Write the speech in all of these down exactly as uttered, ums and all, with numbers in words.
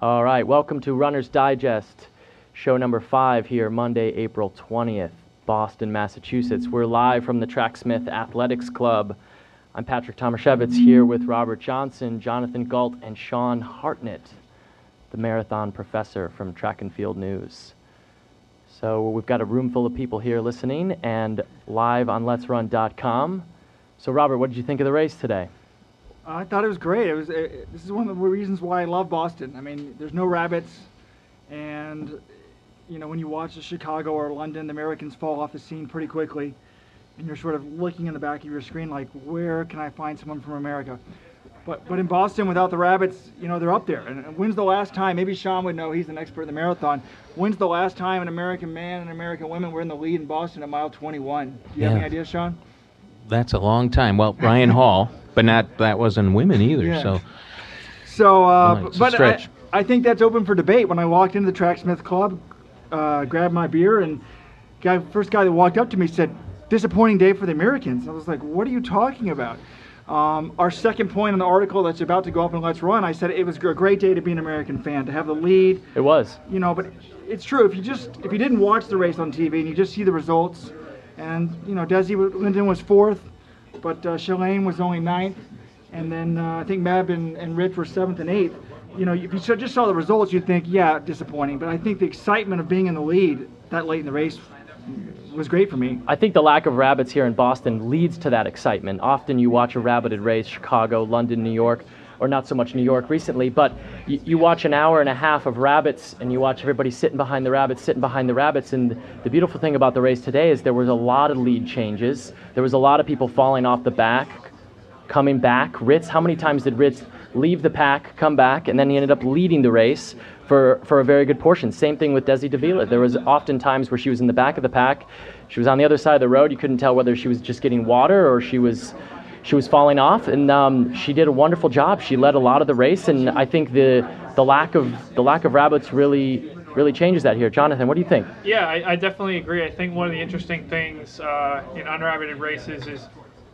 All right, welcome to Runner's Digest, show number five here, Monday, April twentieth, Boston, Massachusetts. We're live from the Tracksmith Athletics Club. I'm Patrick Tomaszewicz here with Robert Johnson, Jonathan Galt, and Sean Hartnett, the marathon professor from Track and Field News. So we've got a room full of people here listening and live on let's run dot com. So Robert, what did you think of the race today? I thought it was great. It was. It, this is one of the reasons why I love Boston. I mean, there's no rabbits, and you know when you watch the Chicago or London, the Americans fall off the scene pretty quickly, and you're sort of looking in the back of your screen like, where can I find someone from America? But but in Boston, without the rabbits, you know they're up there. And when's the last time? Maybe Sean would know. He's an expert in the marathon. When's the last time an American man and American woman were in the lead in Boston at mile twenty-one? Do you yeah. have any idea, Sean? That's a long time. Well, Ryan Hall. But not that wasn't women either. Yeah. So, so uh, no, but I, I think that's open for debate. When I walked into the Tracksmith Club, uh, grabbed my beer, and guy first guy that walked up to me said, "Disappointing day for the Americans." I was like, "What are you talking about?" Um, our second point in the article that's about to go up in Let's Run, I said it was a great day to be an American fan, to have the lead. It was. You know, but it's true. If you just if you didn't watch the race on T V and you just see the results, and you know, Desi Linden was fourth. But uh, Shalane was only ninth, and then uh, I think Meb and, and Rich were seventh and eighth. You know, if you just saw the results, you'd think, yeah, disappointing. But I think the excitement of being in the lead that late in the race was great for me. I think the lack of rabbits here in Boston leads to that excitement. Often you watch a rabbited race, Chicago, London, New York, or not so much New York recently, but you, you watch an hour and a half of rabbits, and you watch everybody sitting behind the rabbits, sitting behind the rabbits, and the beautiful thing about the race today is there was a lot of lead changes. There was a lot of people falling off the back, coming back. Ritz, how many times did Ritz leave the pack, come back, and then he ended up leading the race for, for a very good portion? Same thing with Desi Davila. There was often times where she was in the back of the pack. She was on the other side of the road. You couldn't tell whether she was just getting water or she was... She was falling off, and um, she did a wonderful job. She led a lot of the race, and I think the the lack of the lack of rabbits really really changes that here. Jonathan, what do you think? Yeah, I, I definitely agree. I think one of the interesting things uh, in unrabbited races is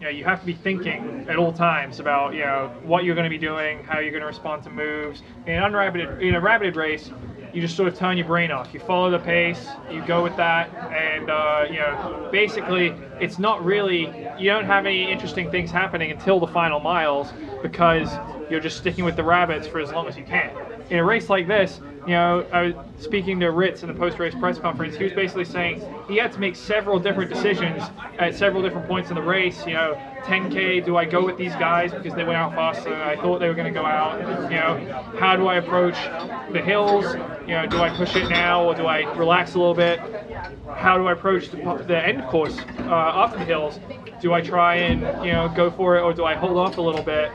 you know you have to be thinking at all times about you know what you're going to be doing, how you're going to respond to moves. In an unrabbited in a rabbited race, you just sort of turn your brain off. You follow the pace, you go with that, and uh, you know, basically, it's not really, you don't have any interesting things happening until the final miles because you're just sticking with the rabbits for as long as you can. In a race like this, you know, I was speaking to Ritz in the post-race press conference. He was basically saying he had to make several different decisions at several different points in the race. You know, ten K, do I go with these guys because they went out faster than I thought they were going to go out? You know, how do I approach the hills? You know, do I push it now or do I relax a little bit? How do I approach the, the end course uh, after the hills? Do I try and, you know, go for it or do I hold off a little bit?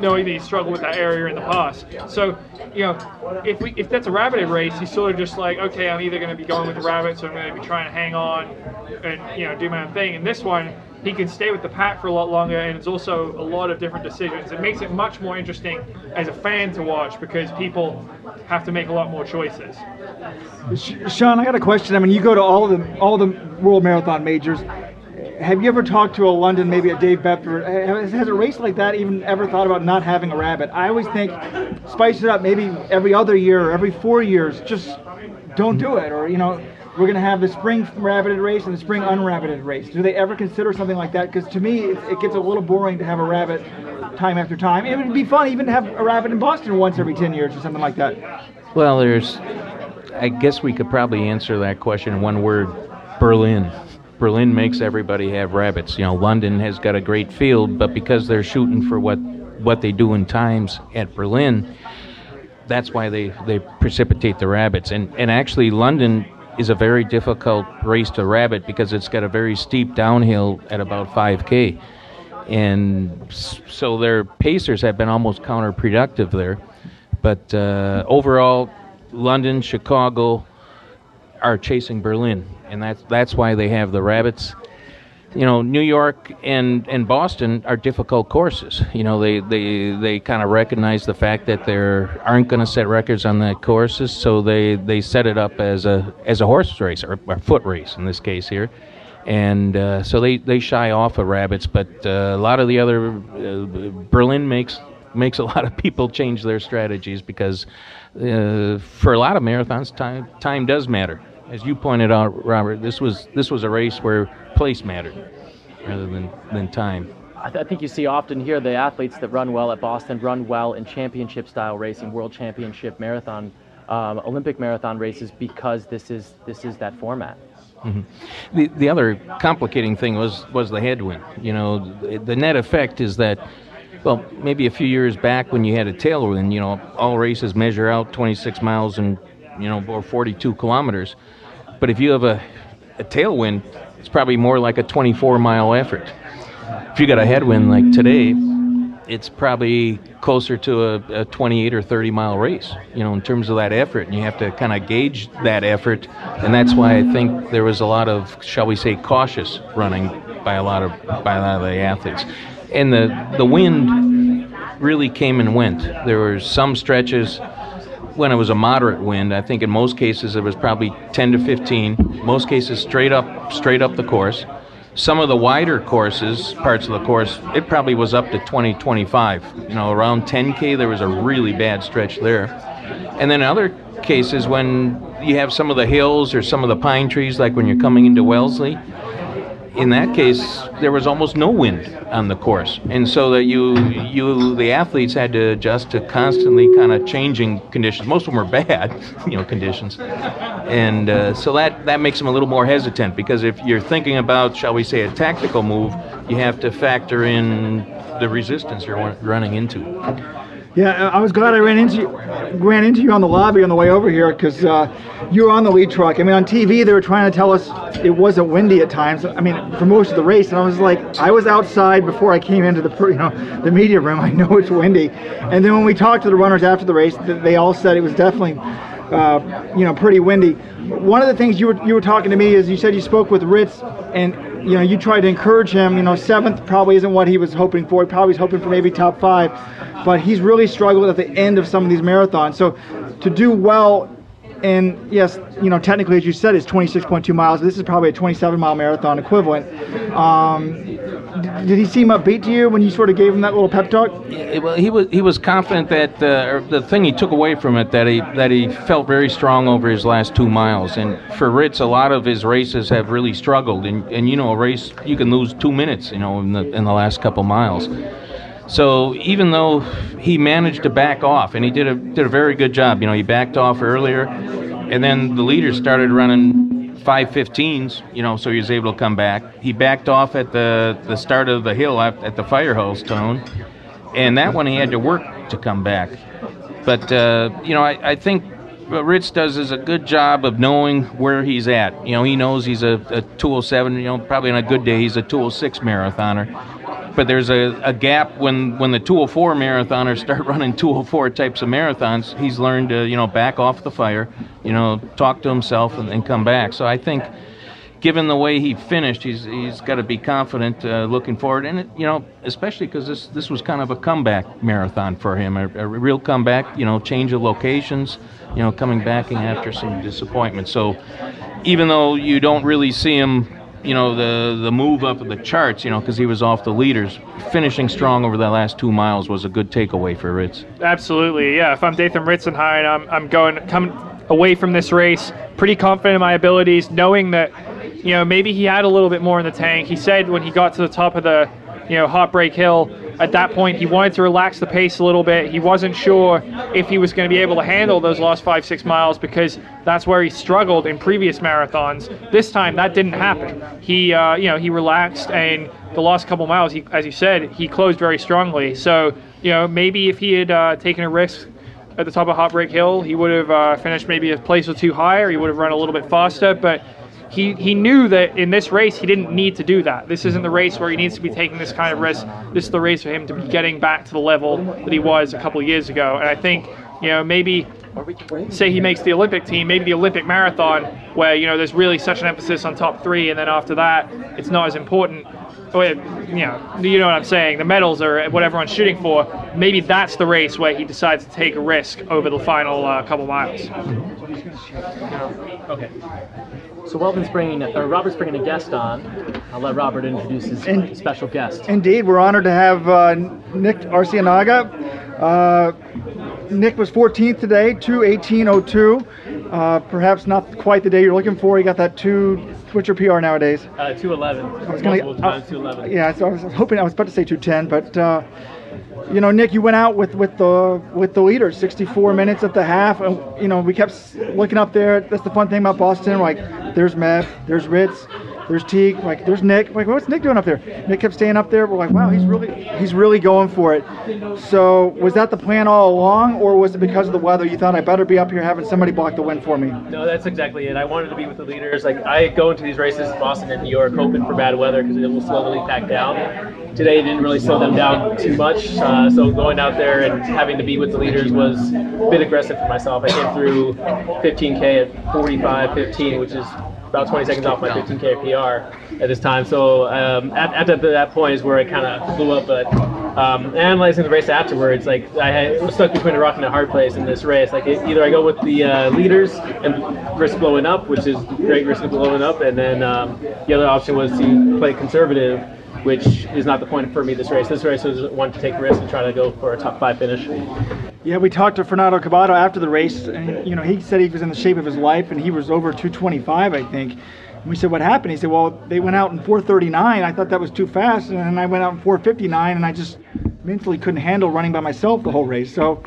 Knowing that you struggled with that area in the past. So, you know, if we if that's a rabbited race, you sort of just like, okay, I'm either going to be going with the rabbits or I'm going to be trying to hang on and, you know, do my own thing. And this one, he can stay with the pack for a lot longer, and it's also a lot of different decisions. It makes it much more interesting as a fan to watch because people have to make a lot more choices. Sean, I got a question. I mean, you go to all the, all the World Marathon majors. Have you ever talked to a London, maybe a Dave Bepter? Has a race like that even ever thought about not having a rabbit? I always think, spice it up, maybe every other year or every four years, just don't do it. Or, you know, we're going to have the spring rabbited race and the spring unrabbited race. Do they ever consider something like that? Because to me, it, it gets a little boring to have a rabbit time after time. It would be fun even to have a rabbit in Boston once every ten years or something like that. Well, there's, I guess we could probably answer that question in one word, Berlin. Berlin makes everybody have rabbits. You know, London has got a great field, but because they're shooting for what, what they do in times at Berlin, that's why they, they precipitate the rabbits. And and actually, London is a very difficult race to rabbit because it's got a very steep downhill at about five K. And so their pacers have been almost counterproductive there. But uh, overall, London, Chicago are chasing Berlin. And that's that's why they have the rabbits. You know, New York and, and Boston are difficult courses. You know, they they, they kind of recognize the fact that they aren't going to set records on the courses, so they, they set it up as a as a horse race or a foot race in this case here, and uh, so they, they shy off of rabbits. But uh, a lot of the other uh, Berlin makes makes a lot of people change their strategies because uh, for a lot of marathons, time time does matter. As you pointed out, Robert, this was this was a race where place mattered rather than, than time. I, th- I think you see often here the athletes that run well at Boston run well in championship-style racing, world championship marathon, um, Olympic marathon races, because this is this is that format. Mm-hmm. The the other complicating thing was, was the headwind. You know, the, the net effect is that, well, maybe a few years back when you had a tailwind, you know, all races measure out twenty-six miles and, you know, or forty-two kilometers. But if you have a, a tailwind, it's probably more like a twenty-four mile effort. If you got a headwind like today, it's probably closer to a, a twenty-eight or thirty mile race, you know, in terms of that effort. And you have to kind of gauge that effort. And that's why I think there was a lot of, shall we say, cautious running by a lot of, by a lot of the athletes. And the, the wind really came and went. There were some stretches when it was a moderate wind. I think in most cases it was probably ten to fifteen, most cases straight up, straight up the course. Some of the wider courses, parts of the course, it probably was up to twenty, twenty-five. You know, around ten K, there was a really bad stretch there. And then other cases when you have some of the hills or some of the pine trees, like when you're coming into Wellesley, in that case, there was almost no wind on the course. And so that you, you, the athletes had to adjust to constantly kind of changing conditions. Most of them were bad, you know, conditions. And uh, so that, that makes them a little more hesitant, because if you're thinking about, shall we say, a tactical move, you have to factor in the resistance you're running into. Yeah, I was glad I ran into you, ran into you on the lobby on the way over here, because uh, you were on the lead truck. I mean, on T V, they were trying to tell us it wasn't windy at times. I mean, for most of the race, and I was like, I was outside before I came into the you know the media room. I know it's windy. And then when we talked to the runners after the race, they all said it was definitely uh, you know pretty windy. One of the things you were you were talking to me is you said you spoke with Ritz, and you know you tried to encourage him. You know, seventh probably isn't what he was hoping for. He probably was hoping for maybe top five. But he's really struggled at the end of some of these marathons. So to do well, and yes, you know, technically, as you said, it's twenty-six point two miles. This is probably a twenty-seven mile marathon equivalent. Um, did he seem upbeat to you when you sort of gave him that little pep talk? Yeah, well, he was he was confident that uh, the thing he took away from it, that he that he felt very strong over his last two miles. And for Ritz, a lot of his races have really struggled. And, and you know, a race, you can lose two minutes, you know, in the, in the last couple miles. So even though he managed to back off, and he did a did a very good job, you know, he backed off earlier, and then the leaders started running five fifteens, you know, so he was able to come back. He backed off at the, the start of the hill at, at the Firehose Stone, and that one he had to work to come back. But, uh, you know, I, I think what Ritz does is a good job of knowing where he's at. You know, he knows he's a, a two oh seven, you know, probably on a good day he's a two oh six marathoner. But there's a, a gap when, when the two oh four marathoners start running two oh four types of marathons. He's learned to, you know, back off the fire, you know, talk to himself and, and come back. So I think, given the way he finished, he's he's got to be confident uh, looking forward. And, it, you know, especially because this, this was kind of a comeback marathon for him, a, a real comeback, you know, change of locations, you know, coming back after some disappointment. So even though you don't really see him, you know, the the move up of the charts, you know, because he was off the leaders, finishing strong over the last two miles was a good takeaway for Ritz. Absolutely, yeah. If I'm Dathan Ritzenhein, I'm I'm going coming away from this race pretty confident in my abilities, knowing that, you know, maybe he had a little bit more in the tank. He said when he got to the top of the, you know, Heartbreak Hill, at that point he wanted to relax the pace a little bit. He wasn't sure if he was going to be able to handle those last five, six miles because that's where he struggled in previous marathons. This time that didn't happen. He, uh, you know, he relaxed, and the last couple miles, he, as you said, he closed very strongly. So, you know, maybe if he had uh, taken a risk at the top of Heartbreak Hill, he would have uh, finished maybe a place or two higher. He would have run a little bit faster, but He he knew that in this race he didn't need to do that. This isn't the race where he needs to be taking this kind of risk. This is the race for him to be getting back to the level that he was a couple of years ago. And I think, you know, maybe say he makes the Olympic team, maybe the Olympic marathon, where, you know, there's really such an emphasis on top three, and then after that it's not as important. Or, you know, you know what I'm saying. The medals are what everyone's shooting for. Maybe that's the race where he decides to take a risk over the final uh, couple miles. Okay. So Weldon's bringing, or Robert's bringing a guest on. I'll let Robert introduce his and, special guest. Indeed, we're honored to have uh, Nick Arciniaga. Uh, Nick was fourteenth today, two eighteen oh two. Uh, perhaps not quite the day you're looking for. He got that two. What's your P R nowadays? Uh, two eleven. I was gonna, I, two eleven. Yeah, so I was hoping I was about to say two ten, but uh, you know, Nick, you went out with with the with the leader, sixty-four minutes at the half. And, you know, we kept looking up there. That's the fun thing about Boston. Like, there's Meb, there's Ritz, there's Teague, like there's Nick. Like, what's Nick doing up there? Nick kept staying up there. We're like, wow, he's really he's really going for it. So was that the plan all along, or was it because of the weather you thought I better be up here having somebody block the wind for me? No, that's exactly it. I wanted to be with the leaders. Like, I go into these races in Boston and New York hoping for bad weather because it will slowly pack down. Today it didn't really slow them down too much. Uh, so going out there and having to be with the leaders was a bit aggressive for myself. I came through fifteen K at forty-five fifteen, which is about twenty seconds off my fifteen K P R at this time. So um, at, at, that, at that point is where it kind of blew up. But um, analyzing the race afterwards, like I had, was stuck between a rock and a hard place in this race. Like it, either I go with the uh, leaders and risk blowing up, which is great risk of blowing up, and then um, the other option was to play conservative, which is not the point for me this race. This race was one to take risks and try to go for a top five finish. Yeah, we talked to Fernando Caballo after the race, and you know, he said he was in the shape of his life, and he was over two twenty-five, I think. And we said, what happened? He said, well, they went out in four thirty-nine. I thought that was too fast, and then I went out in four fifty-nine, and I just mentally couldn't handle running by myself the whole race. So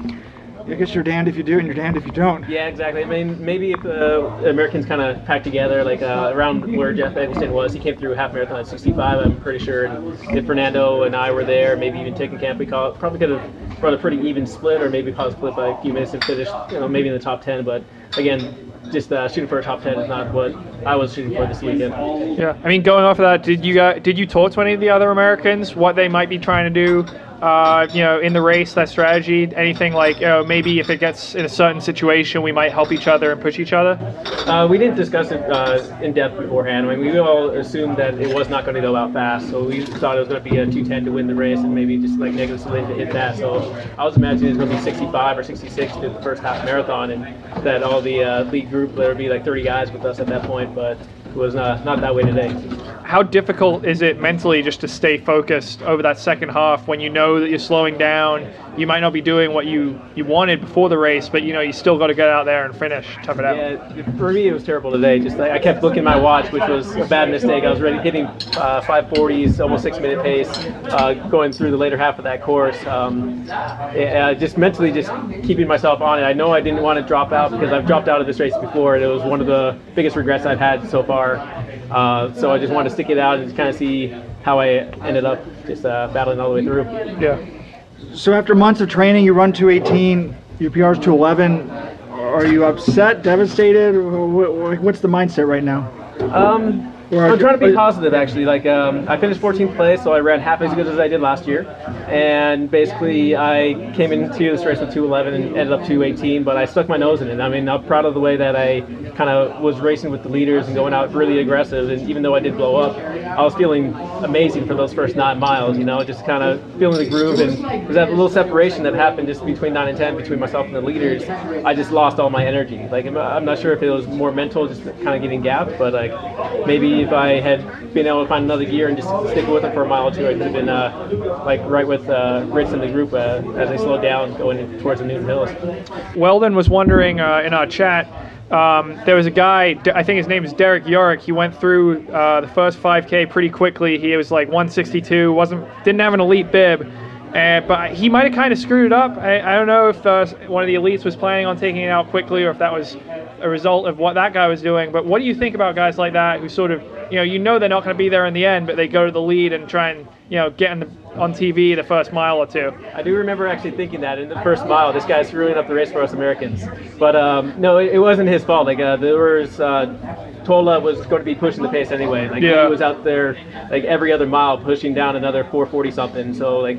I guess you're damned if you do and you're damned if you don't. Yeah, exactly. I mean, maybe if the uh, Americans kind of packed together, like uh, around where Jeff Eggleston was, he came through a half marathon at sixty-five, I'm pretty sure. And if Fernando and I were there, maybe even Tegenkamp, we call it, probably could have run a pretty even split, or maybe caught a split by a few minutes and finished, you know, maybe in the top ten. But again, just uh, shooting for a top ten is not what I was shooting for this weekend. Yeah, I mean, going off of that, did you uh, did you talk to any of the other Americans what they might be trying to do? Uh, you know, in the race, that strategy, anything like, you know, maybe if it gets in a certain situation, we might help each other and push each other? Uh, we didn't discuss it uh, in depth beforehand. I mean, we all assumed that it was not going to go out fast, so we thought it was going to be a two ten to win the race and maybe just like Nick Arciniaga to hit that. So I was imagining it was going to be sixty-five or sixty-six through the first half marathon, and that all the uh, lead group, there would be like thirty guys with us at that point, but it was not, not that way today. How difficult is it mentally just to stay focused over that second half when you know that you're slowing down? You might not be doing what you, you wanted before the race, but you know you still got to get out there and finish, tough it out. Yeah, for me it was terrible today. Just like, I kept looking at my watch, which was a bad mistake. I was ready hitting uh, five forties, almost six minute pace, uh, going through the later half of that course. Um, yeah, just mentally, just keeping myself on it. I know I didn't want to drop out because I've dropped out of this race before, and it was one of the biggest regrets I've had so far. Uh, so I just wanted to stick it out and just kind of see how I ended up just uh, battling all the way through. Yeah. So after months of training, you run two eighteen, your P R's two eleven. Are you upset, devastated? What's the mindset right now? Um, I'm trying to be positive, actually. Like um, I finished fourteenth place, so I ran half as good as I did last year. And basically, I came into this race with two eleven and ended up two eighteen, but I stuck my nose in it. I mean, I'm proud of the way that I kind of was racing with the leaders and going out really aggressive. And even though I did blow up, I was feeling amazing for those first nine miles, you know, just kind of feeling the groove. And there's that little separation that happened just between nine and ten, between myself and the leaders. I just lost all my energy. Like, I'm not sure if it was more mental, just kind of getting gapped, but like maybe if I had been able to find another gear and just stick with it for a mile or two, I could have been uh, like right with uh, Ritz and the group uh, as they slowed down going towards the Newton Hills. Weldon was wondering uh, in our chat, um, there was a guy, I think his name is Derek Yorick. He went through uh, the first five K pretty quickly. He was like one sixty-two, wasn't didn't have an elite bib, uh, but he might have kind of screwed up. I, I don't know if uh, one of the elites was planning on taking it out quickly or if that was a result of what that guy was doing. But what do you think about guys like that who sort of, you know, you know they're not going to be there in the end, but they go to the lead and try and, you know, get in the, on T V the first mile or two? I do remember actually thinking that in the first mile, this guy's ruining up the race for us Americans. But um, no, it, it wasn't his fault. Like uh, there was uh, Tola was going to be pushing the pace anyway. Like yeah. He was out there like every other mile pushing down another four forty something. So like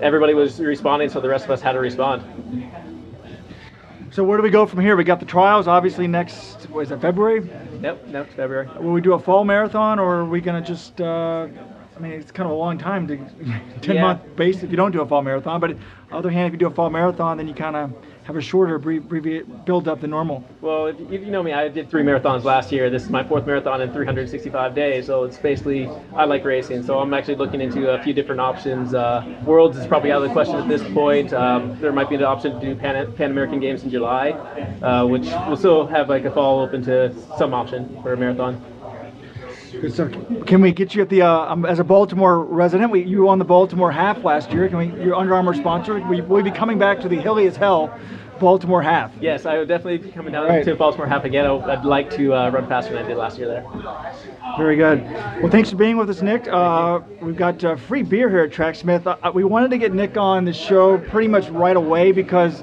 everybody was responding, so the rest of us had to respond. So where do we go from here? We got the trials, obviously, next, what is that, February? Yep, next February. Will we do a fall marathon, or are we going to just uh, I mean, it's kind of a long time to ten-month yeah. base if you don't do a fall marathon. But on the other hand, if you do a fall marathon, then you kind of have a shorter abbreviate build-up than normal. Well, if, if you know me, I did three marathons last year. This is my fourth marathon in three hundred sixty-five days. So it's basically, I like racing. So I'm actually looking into a few different options. Uh, Worlds is probably out of the question at this point. Um, there might be an option to do Pan, Pan American Games in July, uh, which will still have like a fall open to some option for a marathon. Good stuff. Can we get you at the, uh, um, as a Baltimore resident, we, you won the Baltimore half last year. Can we, your Under Armour sponsor, we, will you be coming back to the hilly as hell Baltimore half? Yes, I would definitely be coming down right. to Baltimore half again. I'd like to uh, run faster than I did last year there. Very good. Well, thanks for being with us, Nick. Uh, we've got uh, free beer here at Tracksmith. Uh, we wanted to get Nick on the show pretty much right away because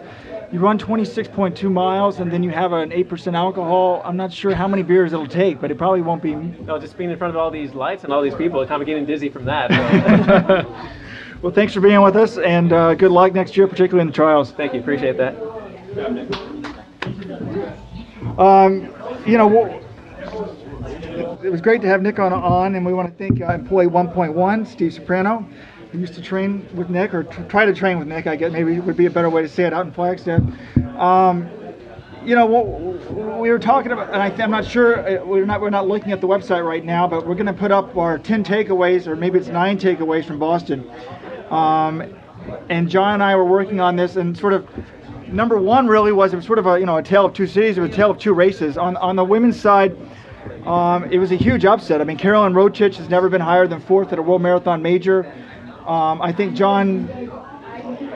you run twenty-six point two miles and then you have an eight percent alcohol. I'm not sure how many beers it'll take, but it probably won't be. No, just being in front of all these lights and all these people, kind of getting dizzy from that. So. Well, thanks for being with us, and uh, good luck next year, particularly in the trials. Thank you. Appreciate that. Um, you know, we'll, it was great to have Nick on, on and we want to thank uh, employee one point one, Steve Soprano. I used to train with Nick, or tr try to train with Nick, I guess maybe would be a better way to say it, out in Flagstaff. Um, you know, we'll, we were talking about, and I th I'm not sure, we're not, we're not looking at the website right now, but we're going to put up our ten takeaways, or maybe it's nine takeaways from Boston. Um, and John and I were working on this, and sort of, number one really was, it was sort of a, you know, a tale of two cities, it was a tale of two races. On, on the women's side, um, it was a huge upset. I mean, Carolyn Rotich has never been higher than fourth at a World Marathon Major. Um, I think John,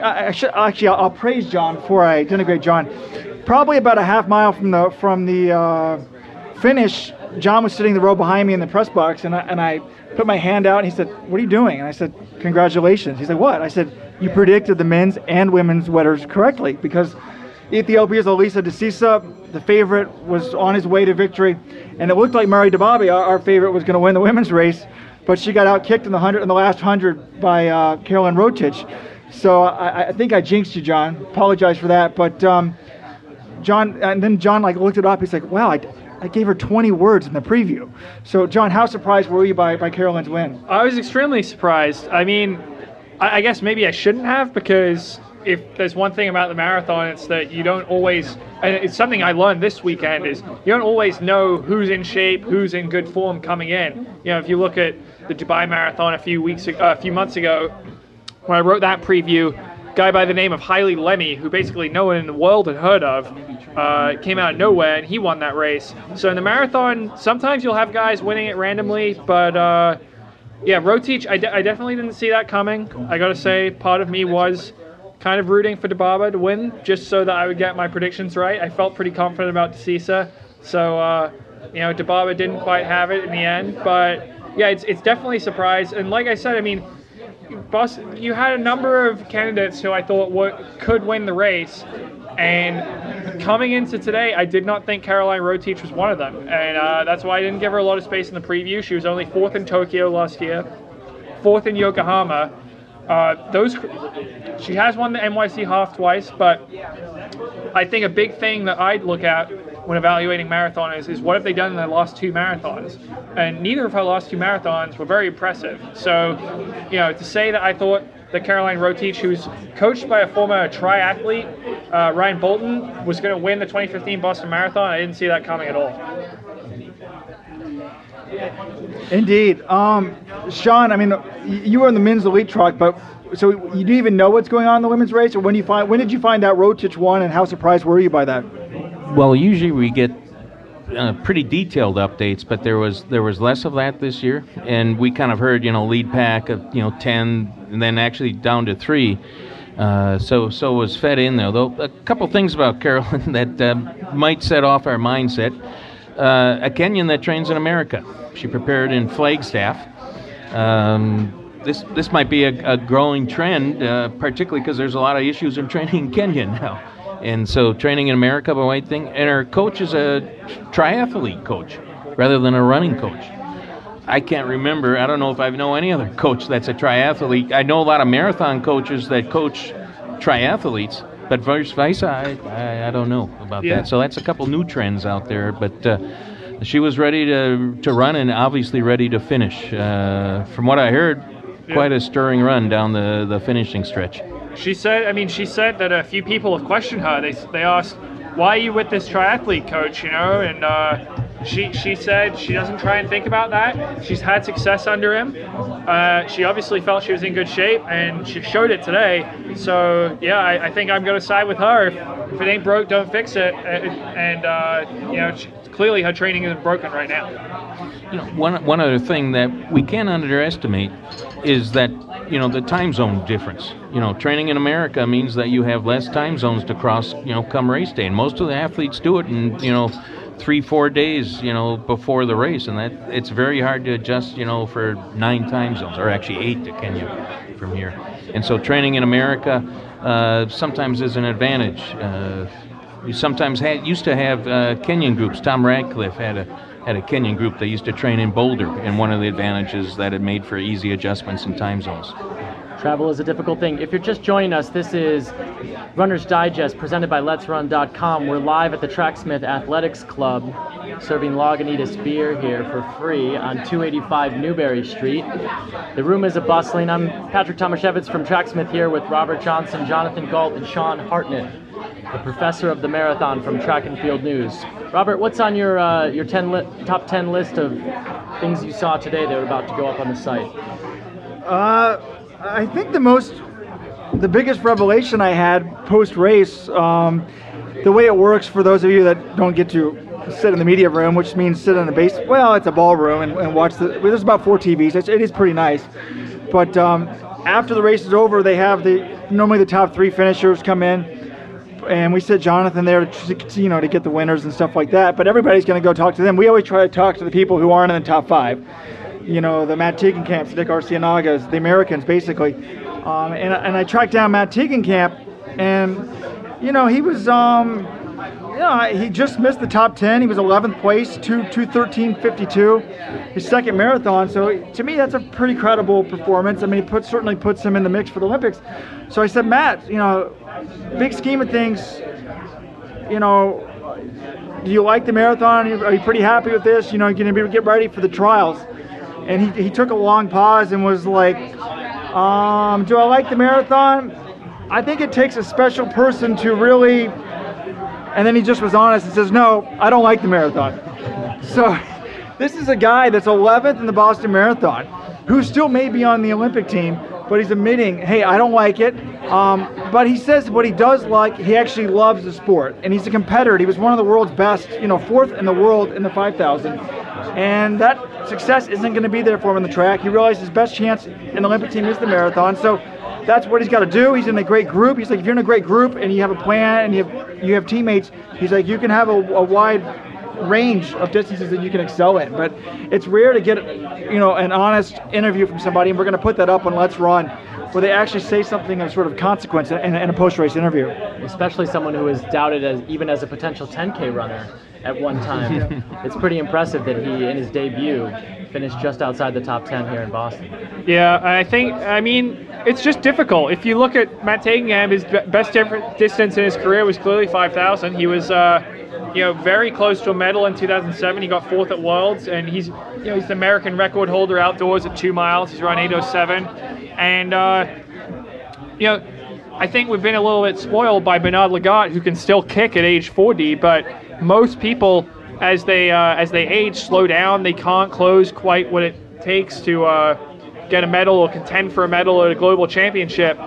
I, I should, actually, I'll, I'll praise John before I denigrate John. Probably about a half mile from the from the uh, finish, John was sitting in the row behind me in the press box, and I, and I put my hand out, and he said, "What are you doing?" And I said, "Congratulations." He said, "What?" I said, "You predicted the men's and women's wetters correctly, because Ethiopia's Elisa Dissisa, the favorite, was on his way to victory, and it looked like Mary Dibaby, our, our favorite, was going to win the women's race." But she got out-kicked in the hundred, in the last hundred by uh, Carolyn Rotich. So I, I think I jinxed you, John. Apologize for that. But um, John, and then John like looked it up. He's like, "Wow, I, I gave her twenty words in the preview." So John, how surprised were you by by Carolyn's win? I was extremely surprised. I mean, I, I guess maybe I shouldn't have, because if there's one thing about the marathon, it's that you don't always, and it's something I learned this weekend, is you don't always know who's in shape, who's in good form coming in. You know, if you look at the Dubai Marathon a few weeks ago, uh, a few months ago, when I wrote that preview, a guy by the name of Haile Lemmy, who basically no one in the world had heard of, uh, came out of nowhere and he won that race. So in the marathon, sometimes you'll have guys winning it randomly, but uh, yeah, Rotich, I, de I definitely didn't see that coming. I gotta say, part of me was kind of rooting for Dibaba to win, just so that I would get my predictions right. I felt pretty confident about Dissisa, so uh, you know, Dibaba didn't quite have it in the end, but yeah, it's, it's definitely a surprise. And like I said, I mean, Boston, you had a number of candidates who I thought w could win the race. And coming into today, I did not think Caroline Rotich was one of them. And uh, that's why I didn't give her a lot of space in the preview. She was only fourth in Tokyo last year, fourth in Yokohama. Uh, those, she has won the N Y C half twice, but I think a big thing that I'd look at when evaluating marathoners is what have they done in their last two marathons? And neither of her last two marathons were very impressive. So, you know, to say that I thought that Caroline Rotich, who's coached by a former triathlete, uh, Ryan Bolton, was going to win the twenty fifteen Boston Marathon, I didn't see that coming at all. Indeed. Um, Sean, I mean, you were in the men's elite truck, but so you didn't even know what's going on in the women's race? Or when, you find, when did you find out Rotich won, and how surprised were you by that? Well, usually we get uh, pretty detailed updates, but there was there was less of that this year. And we kind of heard, you know, lead pack of, you know, ten, and then actually down to three. Uh, so so was fed in there. Though a couple things about Carolyn that uh, might set off our mindset. Uh, a Kenyan that trains in America. She prepared in Flagstaff. Um, this this might be a, a growing trend, uh, particularly because there's a lot of issues in training in Kenya now. And so training in America, a white thing. And her coach is a triathlete coach rather than a running coach. I can't remember. I don't know if I know any other coach that's a triathlete. I know a lot of marathon coaches that coach triathletes, but vice versa, I, I, I don't know about yeah. that. So that's a couple new trends out there. But uh, she was ready to to run and obviously ready to finish. Uh, from what I heard, yeah. quite a stirring run down the, the finishing stretch. She said, I mean, she said that a few people have questioned her. They they asked, why are you with this triathlete coach, you know? And uh, she she said she doesn't try and think about that. She's had success under him. Uh, she obviously felt she was in good shape, and she showed it today. So, yeah, I, I think I'm going to side with her. If, if it ain't broke, don't fix it. And, uh, you know, she, clearly her training isn't broken right now. You know, one, one other thing that we can't underestimate is that, you know, the time zone difference. You know, training in America means that you have less time zones to cross, you know, come race day. And most of the athletes do it in, you know, three, four days, you know, before the race. And that it's very hard to adjust, you know, for nine time zones, or actually eight to Kenya from here. And so training in America uh, sometimes is an advantage. Uh, you sometimes had, used to have uh, Kenyan groups. Tom Radcliffe had a Had a Kenyan group that used to train in Boulder, and one of the advantages that it made for easy adjustments in time zones. Travel is a difficult thing. If you're just joining us, this is Runner's Digest presented by let's run dot com. We're live at the Tracksmith Athletics Club, serving Lagunitas beer here for free on two eighty-five Newberry Street. The room is a bustling. I'm Patrick Tomaszewicz from Tracksmith here with Robert Johnson, Jonathan Galt, and Sean Hartnett, the professor of the marathon from Track and Field News. Robert, what's on your uh, your ten li- top ten list of things you saw today that are about to go up on the site? Uh, I think the most, the biggest revelation I had post-race, um, the way it works for those of you that don't get to sit in the media room, which means sit in a base, well, it's a ballroom and, and watch the, well, there's about four T Vs. It's, it is pretty nice. But um, after the race is over, they have the, normally the top three finishers come in. And we sit Jonathan there to, you know, to get the winners and stuff like that. But everybody's going to go talk to them. We always try to talk to the people who aren't in the top five. You know, the Matt Tegenkamps, Nick Arciniagas, the Americans, basically. Um, and, and I tracked down Matt Tegenkamp, and, you know, he was, um, you know, he just missed the top ten. He was eleventh place, two thirteen fifty-two, his second marathon. So, to me, that's a pretty credible performance. I mean, it put, certainly puts him in the mix for the Olympics. So I said, Matt, you know, big scheme of things, you know, do you like the marathon? Are you pretty happy with this? You know, you're going to get ready for the trials. And he, he took a long pause and was like, um, do I like the marathon? I think it takes a special person to really, and then he just was honest and says, no, I don't like the marathon. So this is a guy that's eleventh in the Boston Marathon, who still may be on the Olympic team, but he's admitting, hey, I don't like it. Um, but he says what he does like, he actually loves the sport. And he's a competitor. He was one of the world's best, you know, fourth in the world in the five thousand. And that success isn't going to be there for him in the track. He realized his best chance in the Olympic team is the marathon. So that's what he's got to do. He's in a great group. He's like, if you're in a great group and you have a plan and you have, you have teammates, he's like, you can have a, a wide range of distances that you can excel in. But it's rare to get, you know, an honest interview from somebody, and we're going to put that up on Let's Run, where they actually say something of sort of consequence in, in a post-race interview. Especially someone who is doubted as even as a potential ten K runner at one time. It's pretty impressive that he, in his debut, finished just outside the top ten here in Boston. Yeah, I think, I mean, it's just difficult. If you look at Matt Tegenkamp, his best distance in his career was clearly five thousand. He was, uh, you know, very close to a medal in two thousand seven. He got fourth at Worlds, and he's, you know, he's the American record holder outdoors at two miles. He's run eight oh seven, and uh, you know, I think we've been a little bit spoiled by Bernard Lagat, who can still kick at age forty. But most people, as they uh, as they age, slow down. They can't close quite what it takes to uh, get a medal or contend for a medal at a global championship.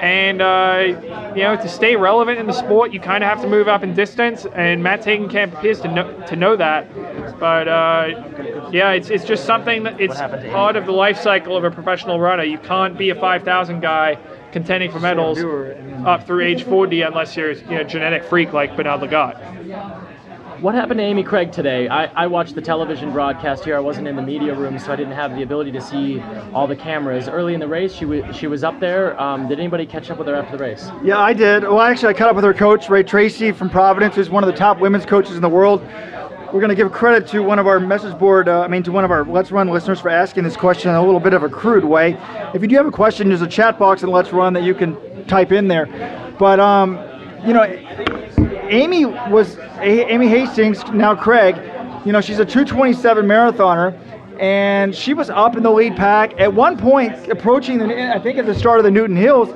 And, uh, you know, to stay relevant in the sport, you kind of have to move up in distance, and Matt Tegenkamp appears to know, to know that. But, uh, yeah, it's it's just something that it's part of the life cycle of a professional runner. You can't be a five thousand guy contending for medals up through age forty unless you're, you know, a genetic freak like Bernard Lagat. What happened to Amy Cragg today? I, I watched the television broadcast here. I wasn't in the media room, so I didn't have the ability to see all the cameras. Early in the race, she, w- she was up there. Um, did anybody catch up with her after the race? Yeah, I did. Well, actually, I caught up with her coach, Ray Treacy from Providence, who's one of the top women's coaches in the world. We're going to give credit to one of our message board, uh, I mean, to one of our Let's Run listeners for asking this question in a little bit of a crude way. If you do have a question, there's a chat box in Let's Run that you can type in there. But, um, you know... Amy was Amy Hastings, now Craig, You know, she's a two twenty-seven marathoner, and she was up in the lead pack. At one point, approaching, the, I think at the start of the Newton Hills,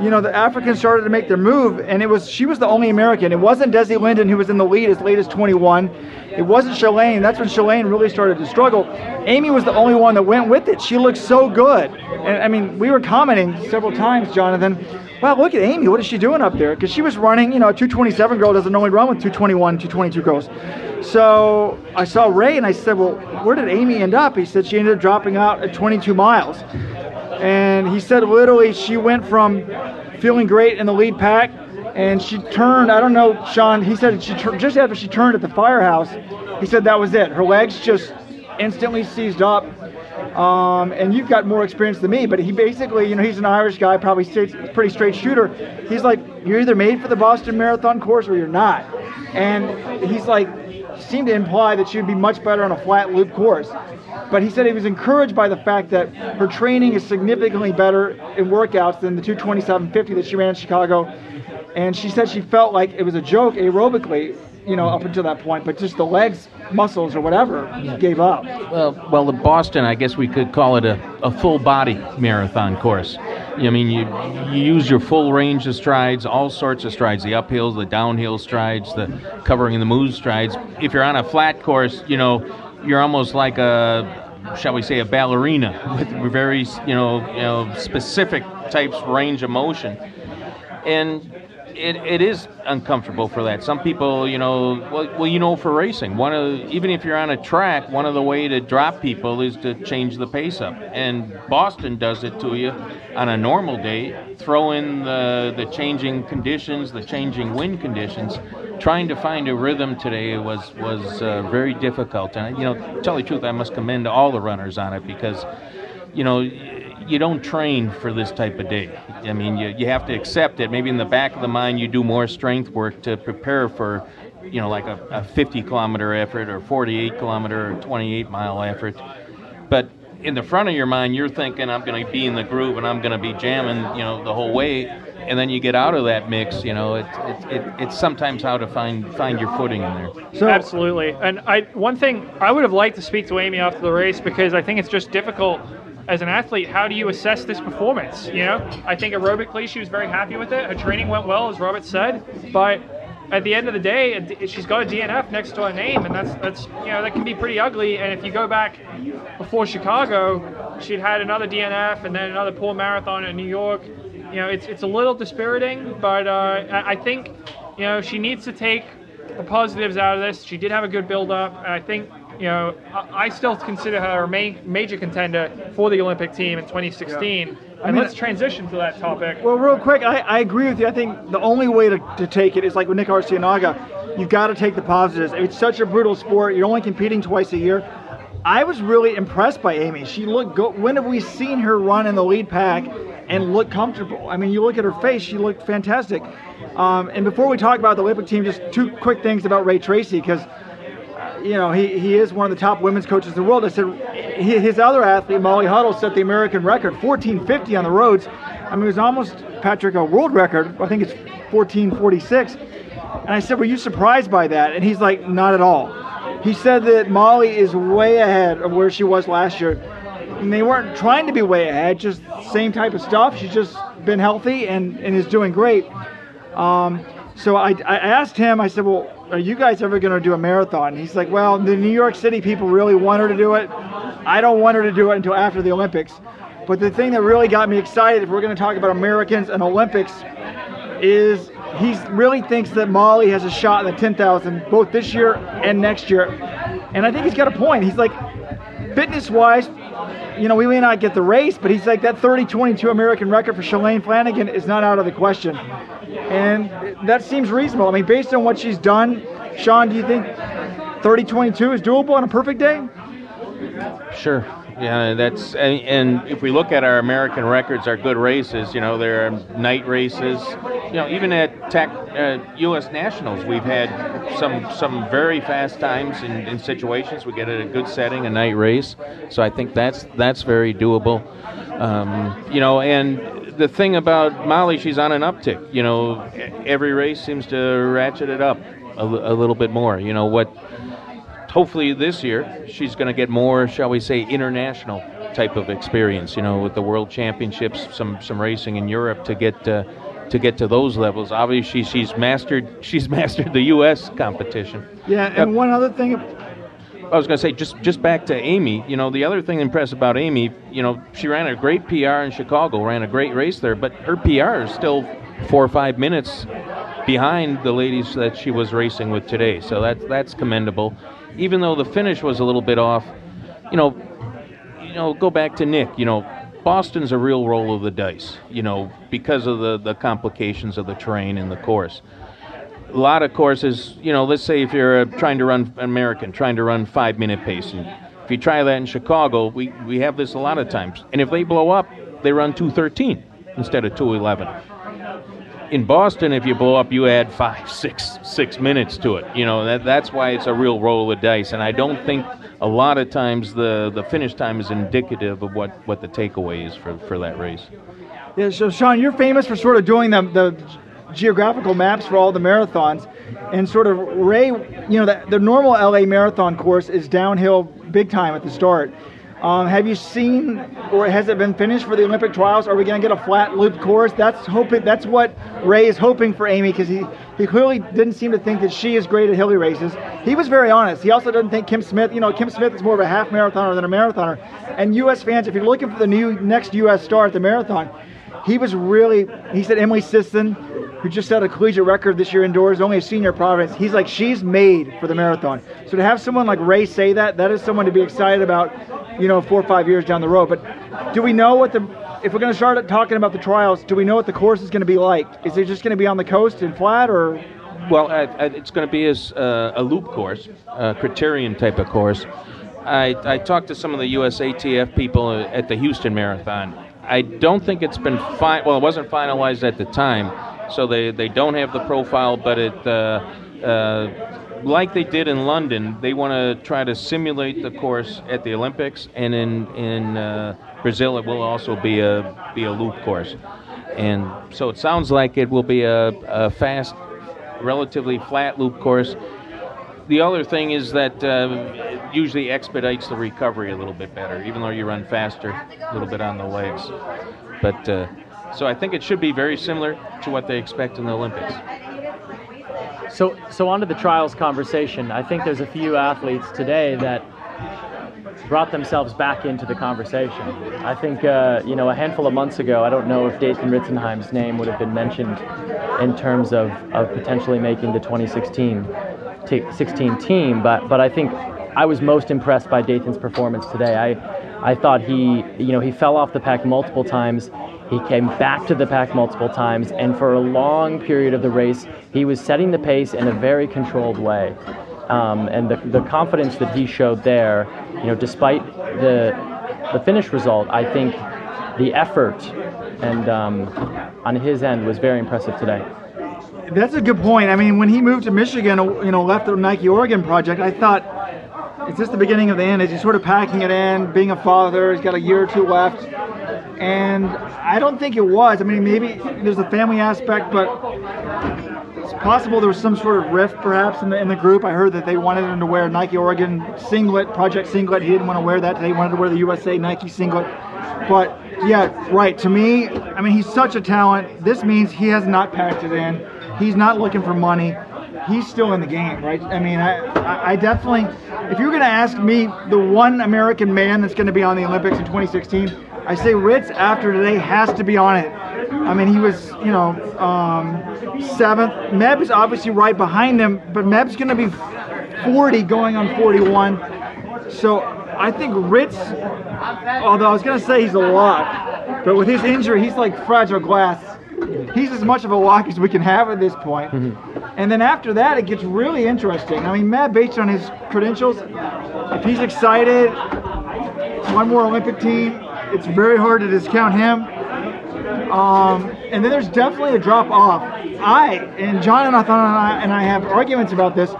you know, the Africans started to make their move, and it was she was the only American. It wasn't Desi Linden who was in the lead as late as twenty-one. It wasn't Shalane. That's when Shalane really started to struggle. Amy was the only one that went with it. She looked so good. And I mean, we were commenting several times, Jonathan, wow, look at Amy. What is she doing up there? Because she was running, you know, a two twenty-seven girl doesn't normally run with two twenty-one, two twenty-two girls. So I saw Ray and I said, well, where did Amy end up? He said she ended up dropping out at twenty-two miles. And he said literally she went from feeling great in the lead pack, and she turned, I don't know, Sean, he said she tur- just after she turned at the firehouse, he said that was it. Her legs just instantly seized up. Um, and you've got more experience than me, but he basically, you know, he's an Irish guy, probably straight, pretty straight shooter. He's like, you're either made for the Boston Marathon course or you're not. And he's like, seemed to imply that she would be much better on a flat loop course. But he said he was encouraged by the fact that her training is significantly better in workouts than the two twenty-seven fifty that she ran in Chicago. And she said she felt like it was a joke aerobically, you know, up until that point, but just the legs, muscles, or whatever, gave up. Well, well, the Boston, I guess we could call it a, a full-body marathon course. I mean, you, you use your full range of strides, all sorts of strides, the uphills, the downhill strides, the covering and the move strides. If you're on a flat course, you know, you're almost like a, shall we say, a ballerina with very, you know, you know, specific types range of motion. And It it is uncomfortable for that. Some people, you know, well, well, you know, for racing, one of even if you're on a track, one of the way to drop people is to change the pace up. And Boston does it to you on a normal day. Throw in the the changing conditions, the changing wind conditions. Trying to find a rhythm today was was uh, very difficult. And you know, to tell you the truth, I must commend all the runners on it because, you know, you don't train for this type of day. I mean, you you have to accept it. Maybe in the back of the mind you do more strength work to prepare for, you know, like a, a fifty-kilometer effort or forty-eight-kilometer or twenty-eight-mile effort. But in the front of your mind, you're thinking, I'm going to be in the groove and I'm going to be jamming, you know, the whole way. And then you get out of that mix, you know, it, it, it, it's sometimes how to find find your footing in there. So, absolutely. And I one thing, I would have liked to speak to Amy after the race because I think it's just difficult as an athlete, how do you assess this performance? You know, I think aerobically she was very happy with it. Her training went well, as Robert said, but at the end of the day, she's got a D N F next to her name, and that's, that's you know, that can be pretty ugly. And if you go back before Chicago, she'd had another D N F and then another poor marathon in New York. You know, it's it's a little dispiriting, but uh, I think, you know, she needs to take the positives out of this. She did have a good build-up, and I think, you know, I still consider her a ma- major contender for the Olympic team in twenty sixteen. Yeah. And I mean, let's transition to that topic. Well, real quick, I, I agree with you. I think the only way to, to take it is like with Nick Arciniaga. You've got to take the positives. It's such a brutal sport. You're only competing twice a year. I was really impressed by Amy. She looked good. When have we seen her run in the lead pack and look comfortable? I mean, you look at her face, she looked fantastic. Um, and before we talk about the Olympic team, just two quick things about Ray Treacy, because you know, he, he is one of the top women's coaches in the world. I said his other athlete, Molly Huddle, set the American record, fourteen fifty on the roads. I mean, it was almost, Patrick, a world record. I think it's fourteen forty-six. And I said, were you surprised by that? And he's like, not at all. He said that Molly is way ahead of where she was last year. And they weren't trying to be way ahead, just same type of stuff. She's just been healthy and, and is doing great. Um, so I, I asked him, I said, well, are you guys ever going to do a marathon? And he's like, well, the New York City people really want her to do it. I don't want her to do it until after the Olympics. But the thing that really got me excited, if we're going to talk about Americans and Olympics, is he really thinks that Molly has a shot in the ten thousand, both this year and next year. And I think he's got a point. He's like, fitness-wise, you know, we may not get the race, but he's like, that thirty twenty-two American record for Shalane Flanagan is not out of the question. And that seems reasonable. I mean, based on what she's done, Sean, do you think thirty twenty-two is doable on a perfect day? Sure. Yeah, that's, and if we look at our American records, our good races, you know, there are night races. You know, even at tech, uh, U S Nationals, we've had some some very fast times in, in situations. We get a good setting, a night race. So I think that's that's very doable. Um, you know, and the thing about Molly, she's on an uptick. You know, every race seems to ratchet it up a, a little bit more. You know, what hopefully this year she's going to get more, shall we say, international type of experience, you know, with the World Championships, some some racing in Europe to get uh, to get to those levels. Obviously, she's mastered she's mastered the U S competition. Yeah, and uh, one other thing. I was going to say, just just back to Amy, you know, the other thing impressed about Amy, you know, she ran a great P R in Chicago, ran a great race there, but her P R is still four or five minutes behind the ladies that she was racing with today. So that's that's commendable. Even though the finish was a little bit off, you know, you know, go back to Nick, you know, Boston's a real roll of the dice, you know, because of the, the complications of the terrain and the course. A lot of courses, you know, let's say if you're uh, trying to run American, trying to run five-minute pace, and if you try that in Chicago, we, we have this a lot of times. And if they blow up, they run two thirteen instead of two eleven. In Boston, if you blow up, you add five, six, six minutes to it. You know, that that's why it's a real roll of the dice. And I don't think a lot of times the, the finish time is indicative of what, what the takeaway is for, for that race. Yeah, so, Sean, you're famous for sort of doing the... the geographical maps for all the marathons, and sort of Ray, you know, the, the normal L A marathon course is downhill big time at the start. Um, have you seen, or has it been finished for the Olympic trials? Are we going to get a flat loop course? That's hoping. That's what Ray is hoping for Amy, because he, he clearly didn't seem to think that she is great at hilly races. He was very honest. He also doesn't think Kim Smith, you know, Kim Smith is more of a half marathoner than a marathoner. And U S fans, if you're looking for the new next U S star at the marathon, he was really, he said Emily Sisson, who just set a collegiate record this year indoors, only a senior at Providence. He's like, she's made for the marathon. So to have someone like Ray say that, that is someone to be excited about, you know, four or five years down the road. But do we know what the, if we're going to start talking about the trials, do we know what the course is going to be like? Is it just going to be on the coast and flat, or? Well, I, I, it's going to be as, uh, a loop course, a criterion type of course. I, I talked to some of the U S A T F people at the Houston Marathon. I don't think it's been, fi- well, it wasn't finalized at the time. So they, they don't have the profile, but it uh, uh, like they did in London, they want to try to simulate the course at the Olympics, and in in uh, Brazil it will also be a be a loop course, and so it sounds like it will be a, a fast, relatively flat loop course. The other thing is that uh, it usually expedites the recovery a little bit better, even though you run faster a little bit on the legs, but. Uh, So I think it should be very similar to what they expect in the Olympics. So so on to the trials conversation. I think there's a few athletes today that brought themselves back into the conversation. I think, uh, you know, a handful of months ago, I don't know if Dathan Ritzenheim's name would have been mentioned in terms of, of potentially making the twenty sixteen team, but, but I think I was most impressed by Dathan's performance today. I, I thought he, you know, he fell off the pack multiple times. He came back to the pack multiple times, and for a long period of the race, he was setting the pace in a very controlled way. Um, and the, the confidence that he showed there, you know, despite the the finish result, I think the effort and um, on his end was very impressive today. That's a good point. I mean, when he moved to Michigan, you know, left the Nike Oregon project, I thought, is this the beginning of the end? Is he sort of packing it in, being a father? He's got a year or two left. And I don't think it was. I mean, maybe there's a family aspect, but it's possible there was some sort of rift, perhaps, in the in the group. I heard that they wanted him to wear Nike Oregon singlet, Project Singlet. He didn't want to wear that today. He wanted to wear the U S A Nike singlet. But, yeah, right. To me, I mean, he's such a talent. This means he has not packed it in. He's not looking for money. He's still in the game, right? I mean, I, I definitely, if you're going to ask me the one American man that's going to be on the Olympics in twenty sixteen, I say Ritz after today has to be on it. I mean, he was, you know, um, seventh. Meb is obviously right behind him, but Meb's going to be forty going on forty-one. So I think Ritz, although I was going to say he's a lock, but with his injury, he's like fragile glass. He's as much of a lock as we can have at this point. Mm-hmm. And then after that, it gets really interesting. I mean, Meb, based on his credentials, if he's excited, one more Olympic team, it's very hard to discount him. Um, and then there's definitely a drop off. I, and John and I, thought, and I have arguments about this.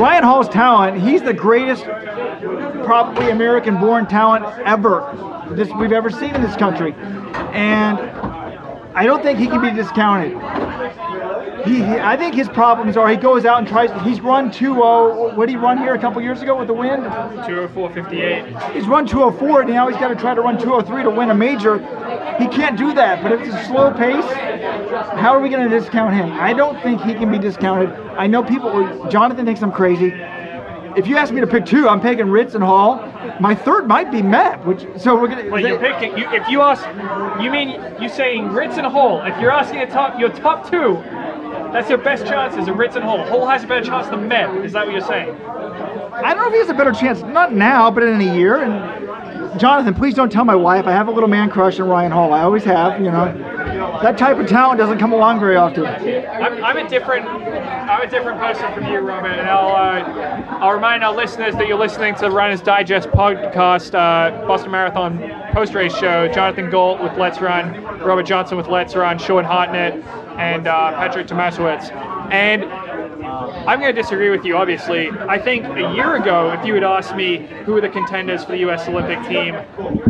Ryan Hall's talent, he's the greatest probably American-born talent ever this, we've ever seen in this country. And I don't think he can be discounted. He, he, I think his problems are he goes out and tries. He's run two oh. What did he run here a couple years ago with the win? two oh four fifty-eight. He's run two oh four. Now he's got to try to run two oh three to win a major. He can't do that. But if it's a slow pace, how are we going to discount him? I don't think he can be discounted. I know people. Jonathan thinks I'm crazy. If you ask me to pick two, I'm picking Ritz and Hall. My third might be Matt, which so we're gonna. Well, they, you're picking. You, if you ask, you mean you saying Ritz and Hall? If you're asking a top, your top two, that's your best chances of Ritz and Hall. Hall has a better chance than Meb. Is that what you're saying? I don't know if he has a better chance. Not now, but in a year. And Jonathan, please don't tell my wife I have a little man crush on Ryan Hall. I always have. You know, that type of talent doesn't come along very often. I'm, I'm a different. I'm a different person from you, Robert, and I'll. Uh, I'll remind our listeners that you're listening to Runner's Digest podcast, uh, Boston Marathon post-race show. Jonathan Galt with Let's Run, Robert Johnson with Let's Run, Sean Hartnett, and uh, Patrick Tomaszewicz. And I'm going to disagree with you, obviously. I think a year ago, if you had asked me who were the contenders for the U S Olympic team,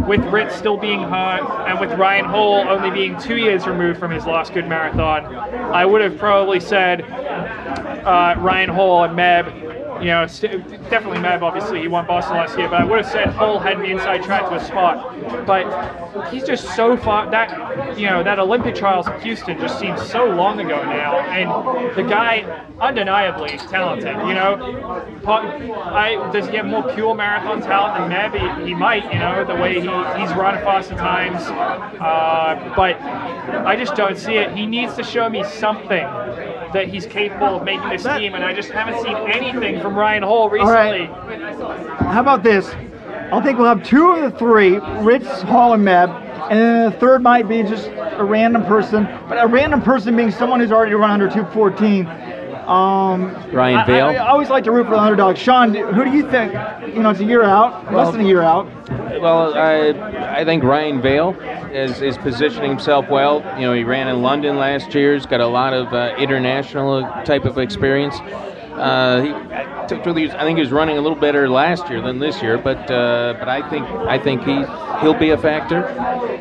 with Ritz still being hurt and with Ryan Hall only being two years removed from his last good marathon, I would have probably said uh, Ryan Hall and Meb. You know, st- definitely Mav, obviously, he won Boston last year, but I would have said Hull had an inside track to a spot. But he's just so far, that, you know, that Olympic trials in Houston just seems so long ago now, and the guy, undeniably, is talented, you know. I, does he have more pure marathon talent than Mav? He, he might, you know, the way he, he's run faster times, uh, but I just don't see it. He needs to show me something that he's capable of making this that, team, and I just haven't seen anything from Ryan Hall recently. Right. How about this? I think we'll have two of the three, Ritz, Hall, and Meb, and then the third might be just a random person, but a random person being someone who's already run under two fourteen. Um, Ryan Vale. I, I, I always like to root for the underdog. Sean, who do you think, you know, it's a year out, well, less than a year out. Well, I, I think Ryan Vale is, is positioning himself well. You know, he ran in London last year. He's got a lot of uh, international type of experience. Uh, he, typically, I think he was running a little better last year than this year, but uh, but I think I think he he'll be a factor.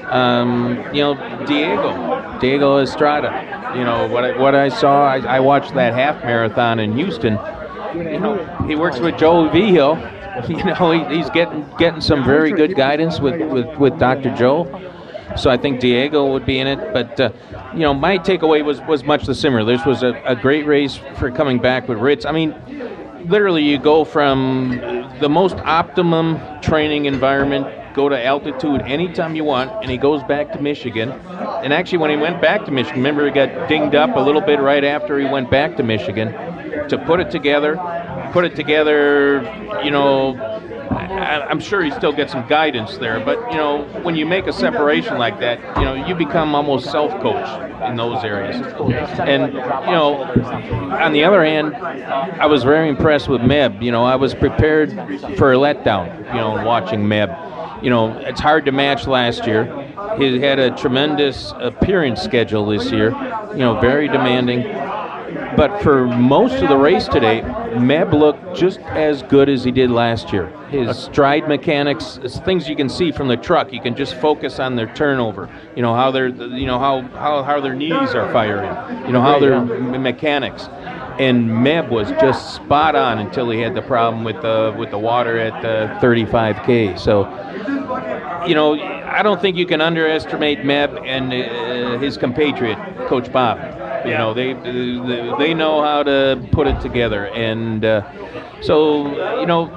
Um, you know, Diego, Diego Estrada. You know, what I, what I saw, I, I watched that half marathon in Houston. You know, he works with Joel Vigil. You know, he, he's getting getting some very good guidance with, with, with Doctor Joel. So I think Diego would be in it. But, uh, you know, my takeaway was, was much the similar. This was a, a great race for coming back with Ritz. I mean, literally you go from the most optimum training environment, go to altitude anytime you want, and he goes back to Michigan. And actually, when he went back to Michigan, remember he got dinged up a little bit right after he went back to Michigan to put it together, put it together, you know, I, I'm sure he still gets some guidance there, but, you know, when you make a separation like that, you know, you become almost self-coach in those areas. And, you know, on the other hand, I was very impressed with Meb. You know, I was prepared for a letdown, you know, watching Meb. You know, it's hard to match last year. He had a tremendous appearance schedule this year, you know, very demanding. But for most of the race today, Meb looked just as good as he did last year. His stride mechanics, things you can see from the truck, you can just focus on their turnover, you know, how their, you know, how, how, how their knees are firing, you know, how their mechanics. And Meb was just spot on until he had the problem with the with the water at the thirty-five K. So, you know, I don't think you can underestimate Meb and uh, his compatriot, Coach Bob. You know, they they know how to put it together. And uh, so, you know,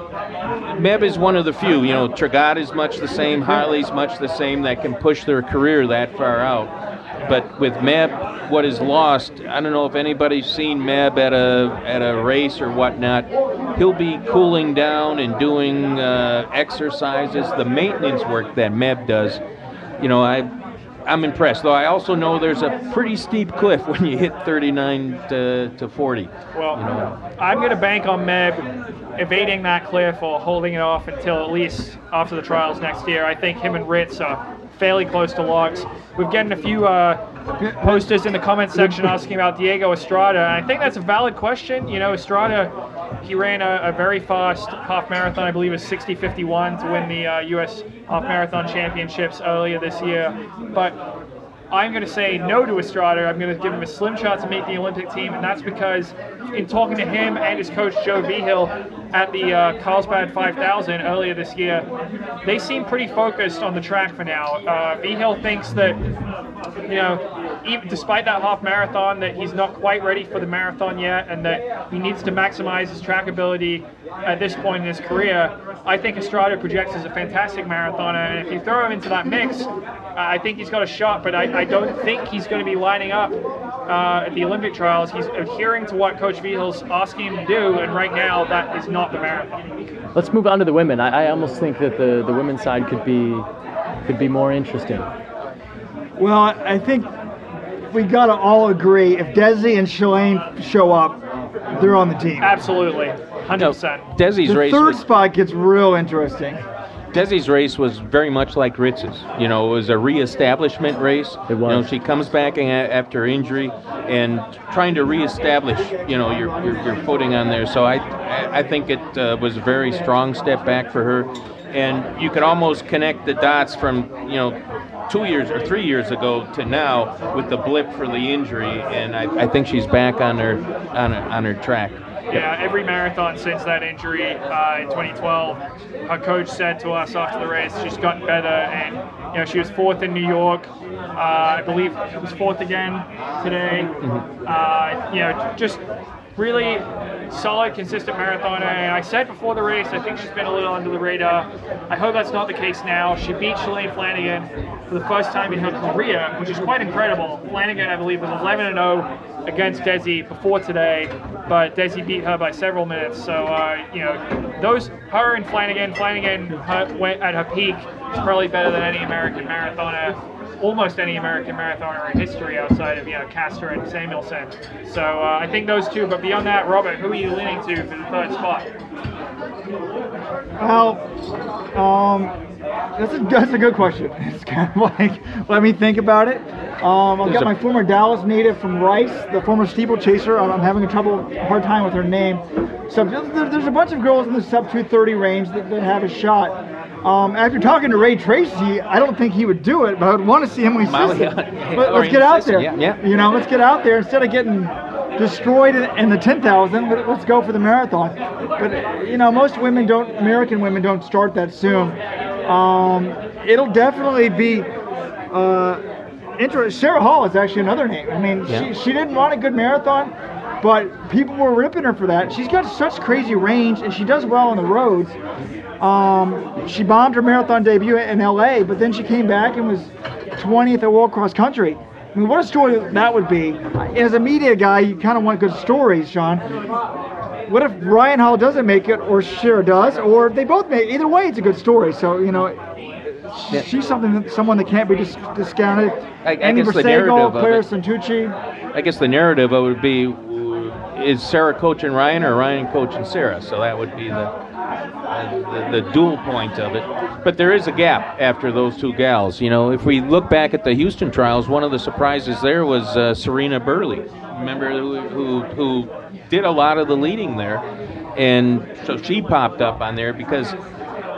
Meb is one of the few. You know, Tergat is much the same, Harley's much the same, that can push their career that far out. But with Meb, what is lost, I don't know if anybody's seen Meb at a at a race or whatnot. He'll be cooling down and doing uh, exercises, the maintenance work that Meb does. You know, I, I'm impressed. Though I also know there's a pretty steep cliff when you hit thirty-nine to forty. Well, you know. I'm going to bank on Meb evading that cliff or holding it off until at least after the trials next year. I think him and Ritz are fairly close to locks. We've gotten a few uh, posters in the comment section asking about Diego Estrada, and I think that's a valid question. You know, Estrada, he ran a, a very fast half marathon, I believe it was sixty fifty-one, to win the uh, U S Half Marathon Championships earlier this year. But I'm going to say no to Estrada. I'm going to give him a slim shot to make the Olympic team, and that's because in talking to him and his coach Joel Vigil at the uh, Carlsbad five thousand earlier this year, they seem pretty focused on the track for now. Uh, Vigil thinks that, you know, even despite that half marathon, that he's not quite ready for the marathon yet, and that he needs to maximize his track ability at this point in his career. I think Estrada projects as a fantastic marathoner, and if you throw him into that mix, uh, I think he's got a shot, but I, I don't think he's going to be lining up uh, at the Olympic trials. He's adhering to what Coach Vigil's asking him to do, and right now that is not the marathon. Let's move on to the women. I, I almost think that the, the women's side could be could be more interesting. Well, I think we got to all agree, if Desi and Shalane show up, they're on the team. Absolutely, one hundred percent. No, Desi's the race third was, spot gets real interesting. Desi's race was very much like Ritz's. You know, it was a reestablishment race. It was. You know, she comes back after injury and trying to reestablish, you know, your your, your footing on there. So I, I think it uh, was a very strong step back for her. And you could almost connect the dots from, you know, two years or three years ago to now with the blip for the injury, and I, I think she's back on her on her, on her track. Yeah, every marathon since that injury uh, in twenty twelve, her coach said to us after the race, she's gotten better, and you know she was fourth in New York. Uh, I believe she was fourth again today. Mm-hmm. Uh, you know, just really solid, consistent marathoner, and I said before the race, I think she's been a little under the radar. I hope that's not the case now. She beat Shalane Flanagan for the first time in her career, which is quite incredible. Flanagan, I believe, was eleven and oh against Desi before today, but Desi beat her by several minutes. So, uh, you know, those, her and Flanagan, Flanagan her, went at her peak, is probably better than any American marathoner. Almost any American marathoner in history outside of, you know, Castor and Samuelson. So uh, I think those two, but beyond that, Robert, who are you leaning to for the third spot? Well, um, that's a, that's a good question. It's kind of like, let me think about it. Um, I've got my former Dallas native from Rice, the former steeplechaser. I'm having a trouble, hard time with her name. So there's a bunch of girls in the sub two thirty range that, that have a shot. Um, after talking to Ray Treacy, I don't think he would do it, but I would want to see him when he's assistant. But let's get out there. Yeah, yeah. You know, let's get out there instead of getting destroyed in the ten thousand. But let's go for the marathon. But you know, most women don't, American women don't start that soon. Um, it'll definitely be. Uh, inter- Sarah Hall is actually another name. I mean, yeah. she she didn't run a good marathon, but people were ripping her for that. She's got such crazy range, and she does well on the roads. Um, she bombed her marathon debut in L A, but then she came back and was twentieth at World Cross Country. I mean, what a story that would be. As a media guy, you kind of want good stories, Sean. What if Ryan Hall doesn't make it, or Sarah does, or they both make it? Either way, it's a good story. So, you know, yeah. she's something that, someone that can't be dis- discounted. I, I guess the narrative of it. Santucci. I guess the narrative of it would be, is Sarah coaching Ryan or Ryan coaching Sarah? So that would be the, uh, the the dual point of it. But there is a gap after those two gals. You know, if we look back at the Houston trials, one of the surprises there was uh, Serena Burley. Remember who, who who did a lot of the leading there, and so she popped up on there because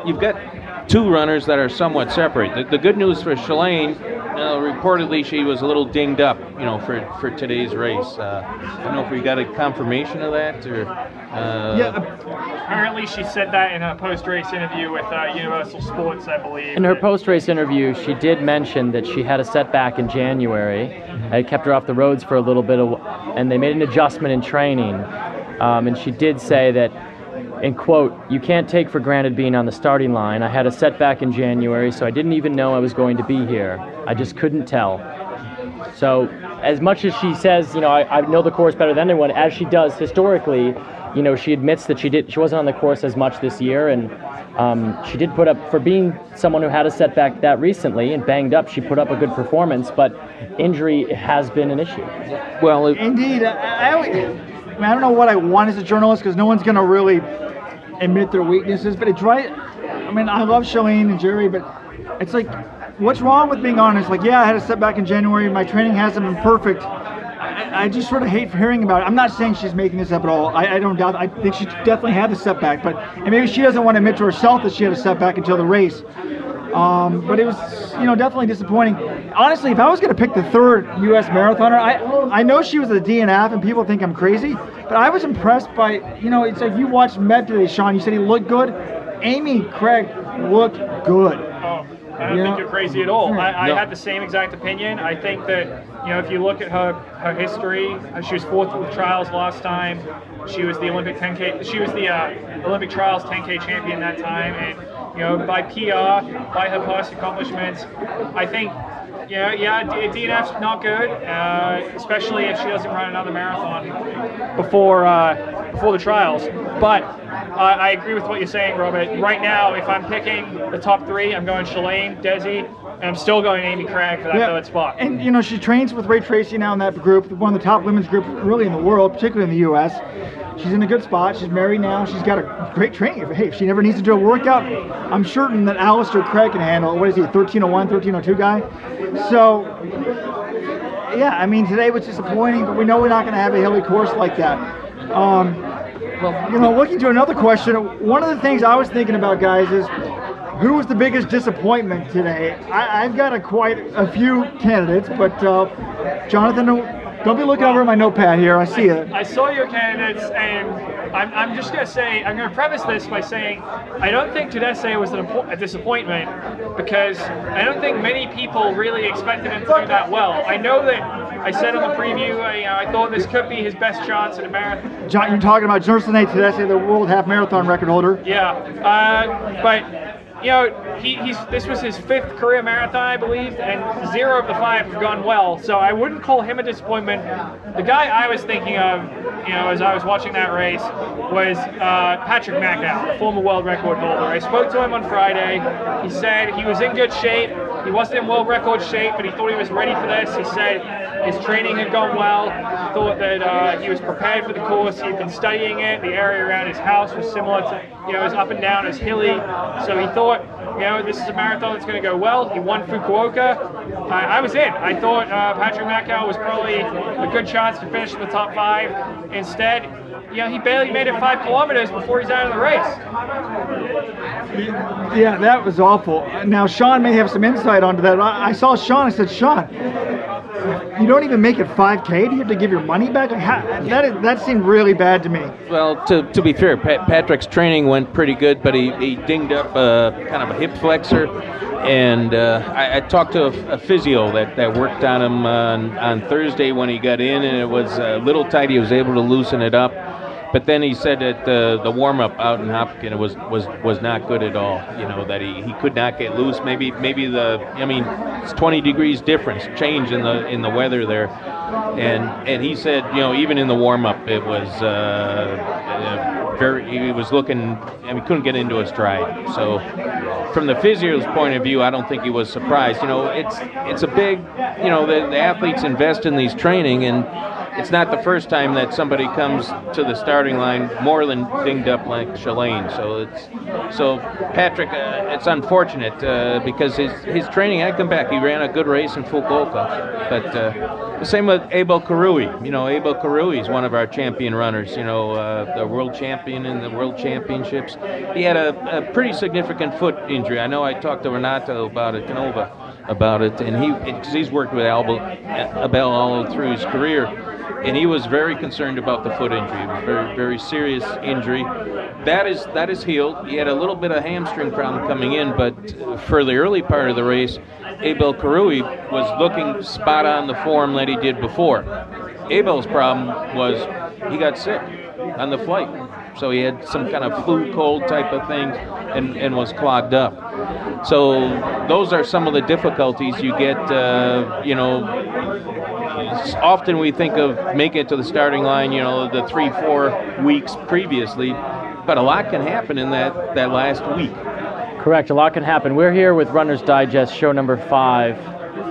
you've got two runners that are somewhat separate. The, the good news for Shalane. Uh, reportedly, she was a little dinged up, you know, for, for today's race. Uh, I don't know if we got a confirmation of that, or uh... yeah. Apparently, she said that in her post-race interview with uh, Universal Sports, I believe. In her post-race interview, she did mention that she had a setback in January. Mm-hmm. It kept her off the roads for a little bit, of, and they made an adjustment in training. Um, and she did say that, in quote, "You can't take for granted being on the starting line. I had a setback in January, so I didn't even know I was going to be here. I just couldn't tell." So as much as she says, you know, I, I know the course better than anyone, as she does historically, you know, she admits that she did she wasn't on the course as much this year, and um, she did put up, for being someone who had a setback that recently and banged up, she put up a good performance, but injury has been an issue. Well, it, indeed, I, I I, mean, I don't know what I want as a journalist, because no one's going to really admit their weaknesses, but it's right. I mean, I love Shalane and Jerry, but it's like, what's wrong with being honest? Like, yeah, I had a setback in January. My training hasn't been perfect. I, I just sort of hate hearing about it. I'm not saying she's making this up at all. I, I don't doubt. I think she definitely had the setback, but and maybe she doesn't want to admit to herself that she had a setback until the race. Um, but it was, you know, definitely disappointing. Honestly, if I was going to pick the third U S marathoner, I I know she was a D N F and people think I'm crazy, but I was impressed by, you know, it's like you watched Meb today, Sean. You said he looked good. Amy Cragg looked good. Oh, I don't you think know? You're crazy at all. I, I no. had the same exact opinion. I think that, you know, if you look at her her history, she was fourth at the trials last time. She was the Olympic ten K. She was the uh, Olympic trials ten K champion that time, and you know, by P R, by her past accomplishments, I think, you know, yeah, D N F's not good, uh, especially if she doesn't run another marathon before uh, before the trials, but. Uh, I agree with what you're saying, Robert. Right now, if I'm picking the top three, I'm going Shalane, Desi, and I'm still going Amy Cragg for that yeah. third spot. And, you know, she trains with Ray Treacy now in that group, one of the top women's groups really in the world, particularly in the U S She's in a good spot. She's married now. She's got a great training. Hey, if she never needs to do a workout, I'm certain that Alistair Craig can handle, what is he, thirteen oh one, thirteen oh two guy? So... yeah, I mean, today was disappointing, but we know we're not going to have a hilly course like that. Um, well, you know, looking to another question, one of the things I was thinking about, guys, is who was the biggest disappointment today? I, I've got a, quite a few candidates, but uh, Jonathan, don't be looking well, over at my notepad here. I see I, it. I saw your candidates, and I'm, I'm just going to say, I'm going to preface this by saying, I don't think Tudese was an, a disappointment, because I don't think many people really expected him to do that well. I know that I said on the preview, I, you know, I thought this could be his best chance in a marathon. John, you're talking about Shalane Tudese, the world half marathon record holder. Yeah, uh, but... you know, he, he's, this was his fifth career marathon, I believe, and zero of the five have gone well, so I wouldn't call him a disappointment. The guy I was thinking of, you know, as I was watching that race was uh, Patrick Makau, former world record holder. I spoke to him on Friday. He said he was in good shape. He wasn't in world record shape, but he thought he was ready for this. He said his training had gone well. He thought that uh, he was prepared for the course. He'd been studying it. The area around his house was similar to, you know, it was up and down, it was hilly, so he thought, you know, this is a marathon that's going to go well. He won Fukuoka. I, I was in. I thought uh, Patrick Makau was probably a good chance to finish in the top five. Instead, you know, he barely made it five kilometers before he's out of the race. Yeah, that was awful. Now, Sean may have some insight onto that. I, I saw Sean. I said, Sean, you don't even make it five K? Do you have to give your money back? How, that, is, that seemed really bad to me. Well, to, to be fair, Pat, Patrick's training went pretty good, but he, he dinged up uh, kind of a hip flexor. And uh, I, I talked to a, a physio that, that worked on him on, on Thursday when he got in, and it was a little tight. He was able to loosen it up. But then he said that the, the warm-up out in Hopkins was, was, was not good at all, you know, that he, he could not get loose. Maybe maybe the, I mean, it's twenty degrees difference, change in the in the weather there. And and he said, you know, even in the warm-up, it was uh, very, he was looking, and he couldn't get into a stride. So from the physio's point of view, I don't think he was surprised. You know, it's, it's a big, you know, the, the athletes invest in these training, and it's not the first time that somebody comes to the starting line more than dinged up like Shalane. So it's so Patrick. Uh, it's unfortunate uh, because his his training had come back. He ran a good race in Fukuoka, but uh, the same with Abel Kirui. You know, Abel Kirui is one of our champion runners. You know, uh, the world champion in the world championships. He had a, a pretty significant foot injury. I know I talked to Renato about it, Canova about it, and he because he's worked with Abel Abel all through his career. And he was very concerned about the foot injury. It was a very, very serious injury. That is that is healed. He had a little bit of hamstring problem coming in, but for the early part of the race, Abel Kirui was looking spot on the form that he did before. Abel's problem was he got sick on the flight. So he had some kind of flu, cold type of thing and, and was clogged up. So those are some of the difficulties you get, uh, you know, often we think of making it to the starting line, you know, the three, four weeks previously, but a lot can happen in that, that last week. Correct, a lot can happen. We're here with Runner's Digest, show number five,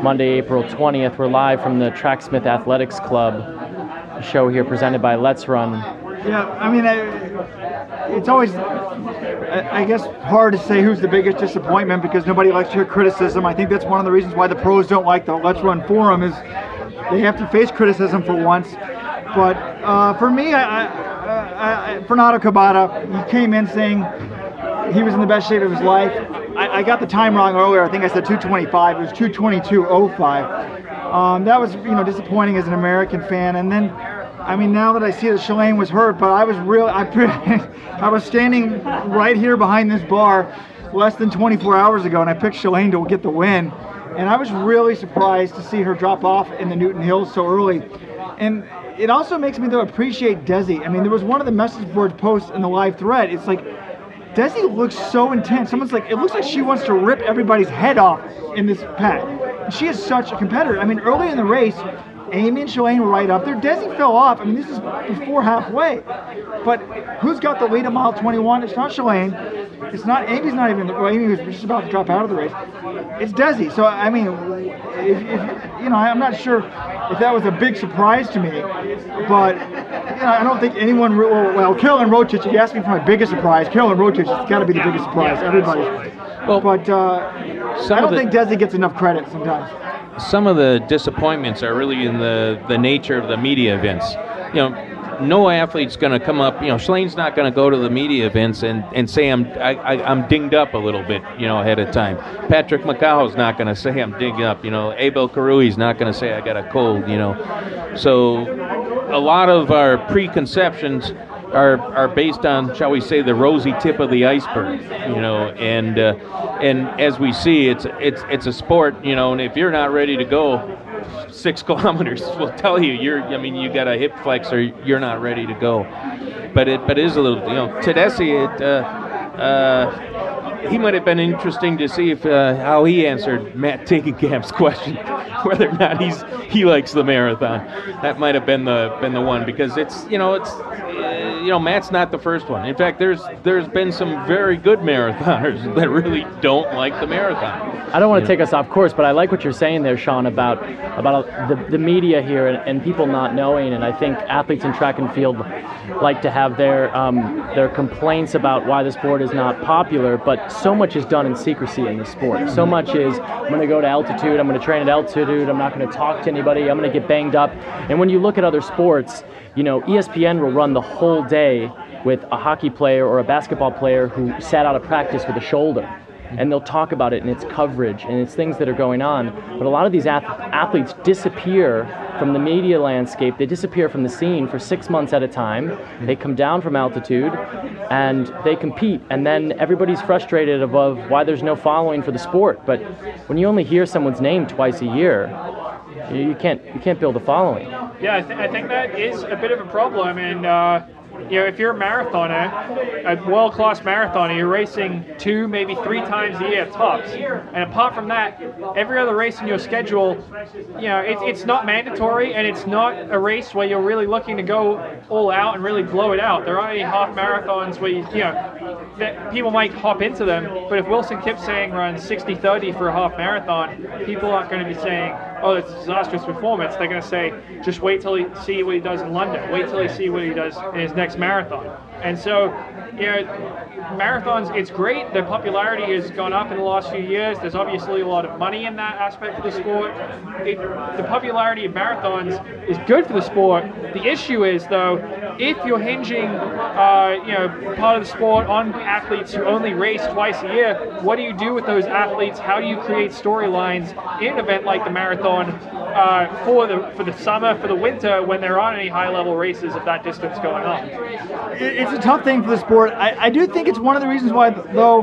Monday, April twentieth. We're live from the Tracksmith Athletics Club, show here presented by Let's Run. Yeah, I mean, I, it's always, I guess, hard to say who's the biggest disappointment because nobody likes to hear criticism. I think that's one of the reasons why the pros don't like the Let's Run forum is they have to face criticism for once, but uh, for me, I, I, I, Fernando Cabada, he came in saying he was in the best shape of his life. I, I got the time wrong earlier. I think I said two twenty-five. It was two twenty-two oh five. Um, that was, you know, disappointing as an American fan. And then, I mean, now that I see that Shalane was hurt, but I was real. I, I was standing right here behind this bar less than twenty-four hours ago, and I picked Shalane to get the win. And I was really surprised to see her drop off in the Newton Hills so early. And it also makes me, though, appreciate Desi. I mean, there was one of the message board posts in the live thread. It's like, Desi looks so intense. Someone's like, it looks like she wants to rip everybody's head off in this pack. She is such a competitor. I mean, early in the race, Amy and Shalane were right up there. Desi fell off. I mean, this is before halfway. But who's got the lead at mile twenty-one? It's not Shalane. It's not, Amy's not even, well, Amy was just about to drop out of the race. It's Desi. So, I mean, if, if, you know, I'm not sure if that was a big surprise to me. But, you know, I don't think anyone, well, well Carolyn Rotich, if you ask me for my biggest surprise, Carolyn Rotich has got to be the biggest surprise. Everybody's. Well, but uh, I don't think Desi gets enough credit sometimes. Some of the disappointments are really in the, the nature of the media events. You know, no athlete's going to come up, you know, Shalane's not going to go to the media events and, and say I'm I, I, I'm dinged up a little bit, you know, ahead of time. Patrick Makau's not going to say I'm dinged up, you know. Abel Kirui's not going to say I got a cold, you know. So a lot of our preconceptions are are based on, shall we say, the rosy tip of the iceberg, you know, and uh, and as we see, it's it's it's a sport, you know, and if you're not ready to go six kilometers, we'll tell you you're. I mean, you got a hip flexor, you're not ready to go. But it but it is a little, you know, Tedeschi, it, uh, uh, he might have been interesting to see if uh, how he answered Matt Tegenkamp's question, whether or not he's he likes the marathon. That might have been the been the one because it's you know it's. Uh, You know, Matt's not the first one. In fact, there's there's been some very good marathoners that really don't like the marathon. I don't want to take us off course, but I like what you're saying there, Sean, about about the, the media here and, and people not knowing. And I think athletes in track and field like to have their um, their complaints about why the sport is not popular, but so much is done in secrecy in the sport. So much is, I'm going to go to altitude, I'm going to train at altitude, I'm not going to talk to anybody, I'm going to get banged up. And when you look at other sports, you know, E S P N will run the whole day with a hockey player or a basketball player who sat out of practice with a shoulder. And they'll talk about it, and it's coverage, and it's things that are going on. But a lot of these ath- athletes disappear from the media landscape. They disappear from the scene for six months at a time. They come down from altitude, and they compete. And then everybody's frustrated above why there's no following for the sport. But when you only hear someone's name twice a year, you can't you can't build a following. Yeah, I, th- I think that is a bit of a problem. And, uh, you know, if you're a marathoner, a world-class marathoner, you're racing two, maybe three times a year tops. And apart from that, every other race in your schedule, you know, it, it's not mandatory, and it's not a race where you're really looking to go all out and really blow it out. There aren't any half marathons where, you, you know, that people might hop into them. But if Wilson Kipsang runs sixty thirty for a half marathon, people aren't going to be saying, oh, that's a disastrous performance. They're going to say, just wait till he see what he does in London. Wait till he see what he does in his next marathon. And so, you know, marathons, it's great. Their popularity has gone up in the last few years. There's obviously a lot of money in that aspect of the sport. It, the popularity of marathons is good for the sport. The issue is, though, if you're hinging, uh, you know, part of the sport on athletes who only race twice a year, what do you do with those athletes? How do you create storylines in an event like the marathon? On uh, for the for the summer, for the winter, when there aren't any high-level races of that distance going on. It's a tough thing for the sport. I, I do think it's one of the reasons why, though,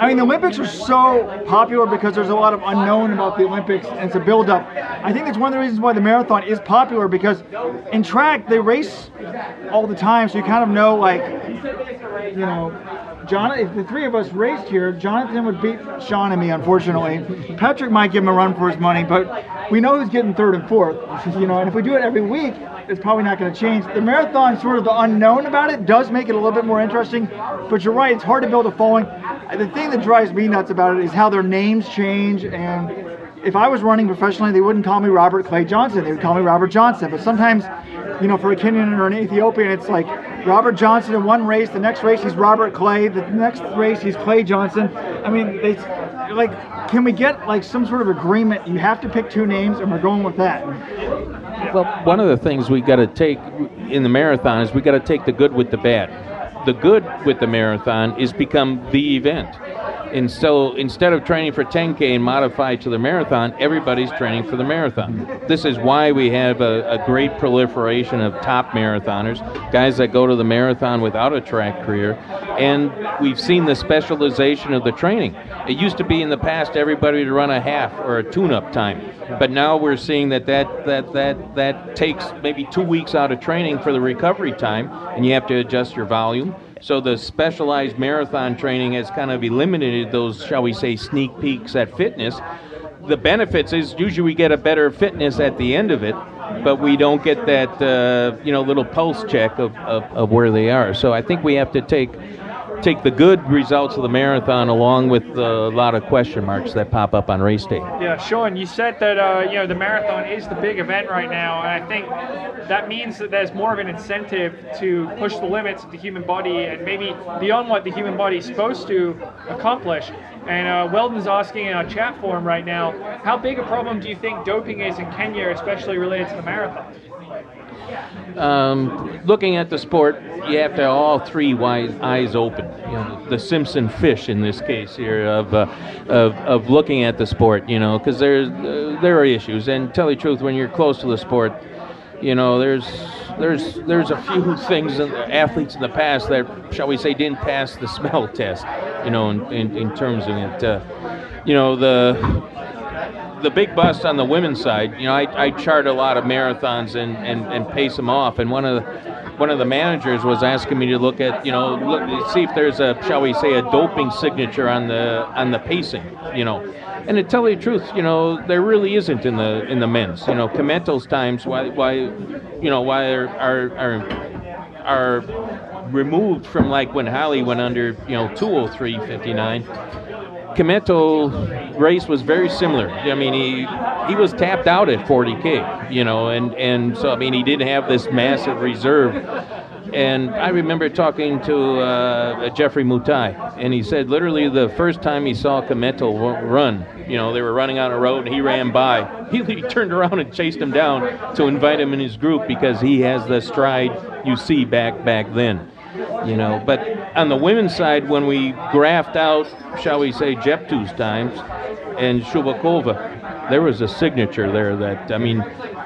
I mean, the Olympics are so popular because there's a lot of unknown about the Olympics, and it's a build-up. I think that's one of the reasons why the marathon is popular, because in track, they race all the time, so you kind of know, like, you know, John, if the three of us raced here, Jonathan would beat Sean and me, unfortunately. Patrick might give him a run for his money, but we know who's getting third and fourth, you know, and if we do it every week, it's probably not going to change. The marathon, sort of the unknown about it, does make it a little bit more interesting, but you're right, it's hard to build a following. The thing that drives me nuts about it is how their names change, and if I was running professionally, they wouldn't call me Robert Clay Johnson, they would call me Robert Johnson, but sometimes, you know, for a Kenyan or an Ethiopian, it's like Robert Johnson in one race, the next race he's Robert Clay, the next race he's Clay Johnson. I mean, they, like, can we get like some sort of agreement? You have to pick two names, and we're going with that. Well, one of the things we got to take in the marathon is we got to take the good with the bad. The good with the marathon is become the event. And so instead of training for ten K and modify to the marathon, everybody's training for the marathon. This is why we have a, a great proliferation of top marathoners, guys that go to the marathon without a track career. And we've seen the specialization of the training. It used to be in the past everybody would run a half or a tune-up time. But now we're seeing that that, that, that that takes maybe two weeks out of training for the recovery time, and you have to adjust your volume. So the specialized marathon training has kind of eliminated those, shall we say, sneak peeks at fitness. The benefits is usually we get a better fitness at the end of it, but we don't get that uh, you know little pulse check of, of, of where they are. So I think we have to take take the good results of the marathon along with a lot of question marks that pop up on race day. Yeah, Sean, you said that uh, you know the marathon is the big event right now, and I think that means that there's more of an incentive to push the limits of the human body and maybe beyond what the human body is supposed to accomplish. And uh, Weldon's asking in our chat forum right now, how big a problem do you think doping is in Kenya, especially related to the marathon? Um, looking at the sport, you have to have all three wise eyes open. You know, the Simpson fish in this case here of uh, of, of looking at the sport. You know, because there's uh, there are issues. And tell you the truth, when you're close to the sport, you know, there's there's there's a few things in the athletes in the past that, shall we say, didn't pass the smell test. You know, in in, in terms of it, uh, you know the. The big bust on the women's side, you know, I, I chart a lot of marathons and, and, and pace them off. And one of the, one of the managers was asking me to look at, you know, look, see if there's a, shall we say, a doping signature on the on the pacing, you know. And to tell you the truth, you know, there really isn't in the in the men's. You know, Kimetto's times, why why, you know, why are are are, are removed from like when Holly went under, you know, two oh three fifty-nine. Kimetto race was very similar. I mean, he he was tapped out at forty K, you know, and, and so, I mean, he didn't have this massive reserve. And I remember talking to uh, Geoffrey Mutai, and he said literally the first time he saw Kimetto run, you know, they were running on a road, and he ran by. He, he turned around and chased him down to invite him in his group because he has the stride you see back back then. You know, but on the women's side, when we graphed out, shall we say, Jeptoo's times and Shubakova, there was a signature there that, I mean,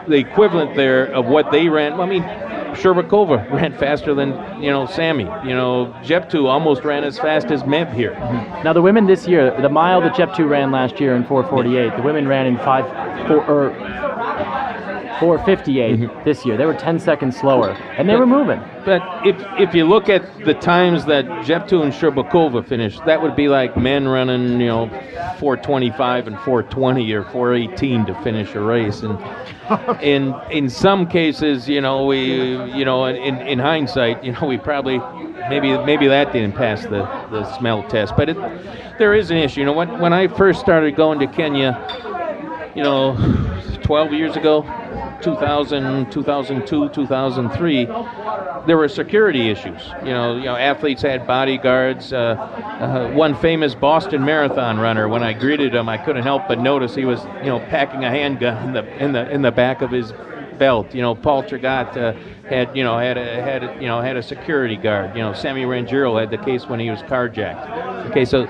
the equivalent there of what they ran. I mean, Shubakova ran faster than, you know, Sammy. You know, Jeptoo almost ran as fast as Meb here. Now, the women this year, the mile that Jeptoo ran last year in four forty-eight, the women ran in five four or. four fifty-eight mm-hmm. this year. They were ten seconds slower, and they but, were moving. But if if you look at the times that Jeptoo and Sherbakova finished, that would be like men running, you know, four twenty-five and four twenty or four eighteen to finish a race. And in in some cases, you know, we you know in in hindsight, you know, we probably maybe maybe that didn't pass the, the smell test. But it, there is an issue. You know, when when I first started going to Kenya, you know, twelve years ago. two thousand, two thousand two, two thousand three, there were security issues. You know, you know, athletes had bodyguards. Uh, uh, one famous Boston Marathon runner, when I greeted him, I couldn't help but notice he was, you know, packing a handgun in the in the in the back of his belt. You know, Paul Tergat uh, had, you know, had a had a, you know had a security guard. You know, Sammy Rangiro had the case when he was carjacked. Okay, so.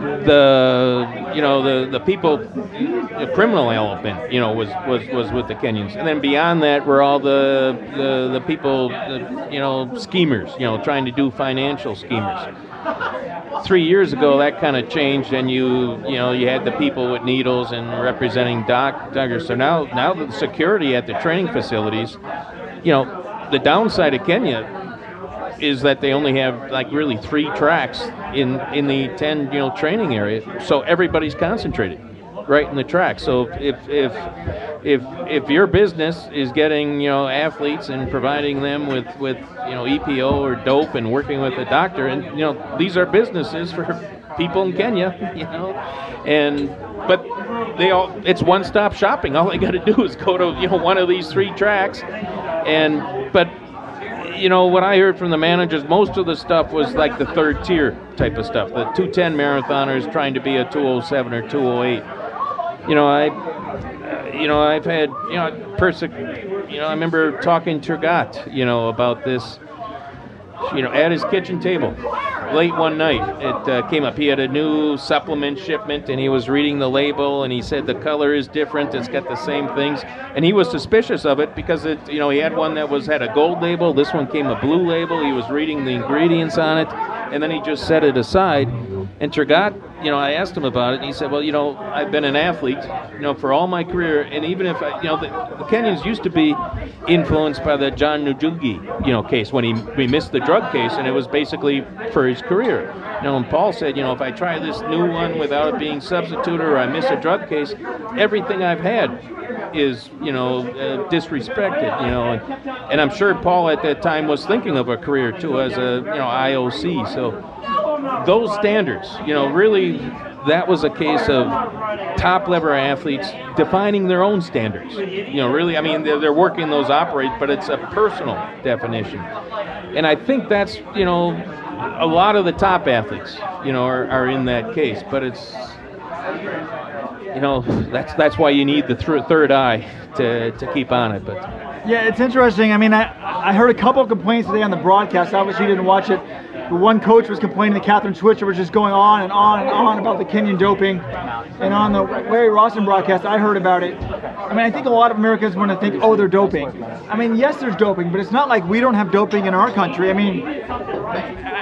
The you know the the people, the criminal element, you know, was, was, was with the Kenyans, and then beyond that were all the the, the people, the, you know, schemers, you know, trying to do financial schemers. Three years ago, that kind of changed, and you you know you had the people with needles and representing doc duggers. So now now the security at the training facilities, you know, the downside of Kenya is that they only have like really three tracks in in the ten you know training area, so everybody's concentrated right in the track. So if if if if your business is getting you know athletes and providing them with with you know E P O or dope and working with a doctor, and you know these are businesses for people in Kenya, you know, and but they all it's one-stop shopping. All they got to do is go to you know one of these three tracks, and but. You know, what I heard from the managers, most of the stuff was like the third tier type of stuff. The two ten marathoners trying to be a two oh seven or two oh eight. You know, I, uh, you know, I've had, you know, perse- you know, I remember talking to Tergat, you know, about this. you know, at his kitchen table late one night. It uh, came up. He had a new supplement shipment, and he was reading the label, and he said the color is different. It's got the same things, and he was suspicious of it because it, you know, he had one that was had a gold label. This one came a blue label. He was reading the ingredients on it, and then he just set it aside. And Tergat, you know, I asked him about it, and he said, well, you know, I've been an athlete, you know, for all my career, and even if, I, you know, the, the Kenyans used to be influenced by the John Njungi, you know, case when he we missed the drug case, and it was basically for his career. You know, and Paul said, you know, if I try this new one without it being substituted or I miss a drug case, everything I've had is, you know, uh, disrespected, you know. And, and I'm sure Paul at that time was thinking of a career, too, as a, you know, I O C, so... Those standards, you know, really, that was a case of top-level athletes defining their own standards. You know, really, I mean, they're, they're working those operate, but it's a personal definition. And I think that's, you know, a lot of the top athletes, you know, are, are in that case. But it's, you know, that's that's why you need the th- third eye to to keep on it. But yeah, it's interesting. I mean, I I heard a couple of complaints today on the broadcast. Obviously, you didn't watch it. One coach was complaining to Catherine Switzer, was just going on and on and on about the Kenyan doping. And on the Larry Rossen broadcast, I heard about it. I mean, I think a lot of Americans want to think, oh, they're doping. I mean, yes, there's doping, but it's not like we don't have doping in our country. I mean,